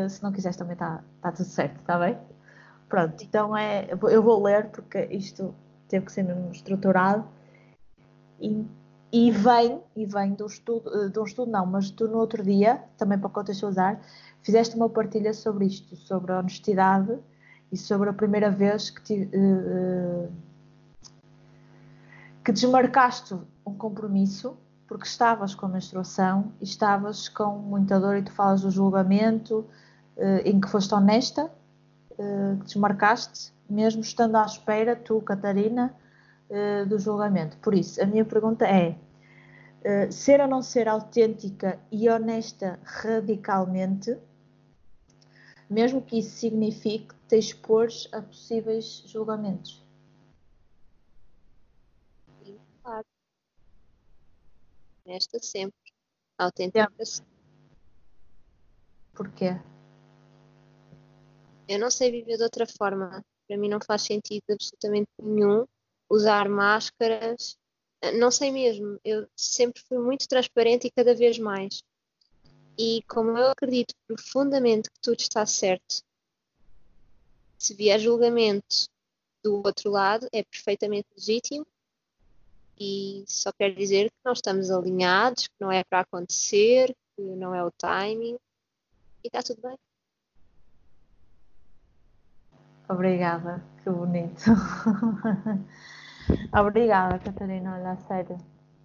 se não quiseres também está tudo certo, está bem? Pronto, então eu vou ler, porque isto teve que ser mesmo estruturado, e vem mas tu no outro dia, também para contextualizar, fizeste uma partilha sobre isto, sobre a honestidade e sobre a primeira vez que desmarcaste um compromisso, porque estavas com a menstruação e estavas com muita dor, e tu falas do julgamento, em que foste honesta, que desmarcaste, mesmo estando à espera, tu, Catarina, do julgamento. Por isso, a minha pergunta é, ser ou não ser autêntica e honesta radicalmente, mesmo que isso signifique te expor a possíveis julgamentos? Sim, claro. Honesta sempre. Autêntica sempre. Porquê? Eu não sei viver de outra forma. Para mim não faz sentido absolutamente nenhum usar máscaras. Não sei mesmo, eu sempre fui muito transparente e cada vez mais. E como eu acredito profundamente que tudo está certo, se vier julgamento do outro lado, é perfeitamente legítimo. E só quer dizer que nós estamos alinhados, que não é para acontecer, que não é o timing. E está tudo bem. Obrigada, que bonito. Obrigada, Catarina, olha, a sério.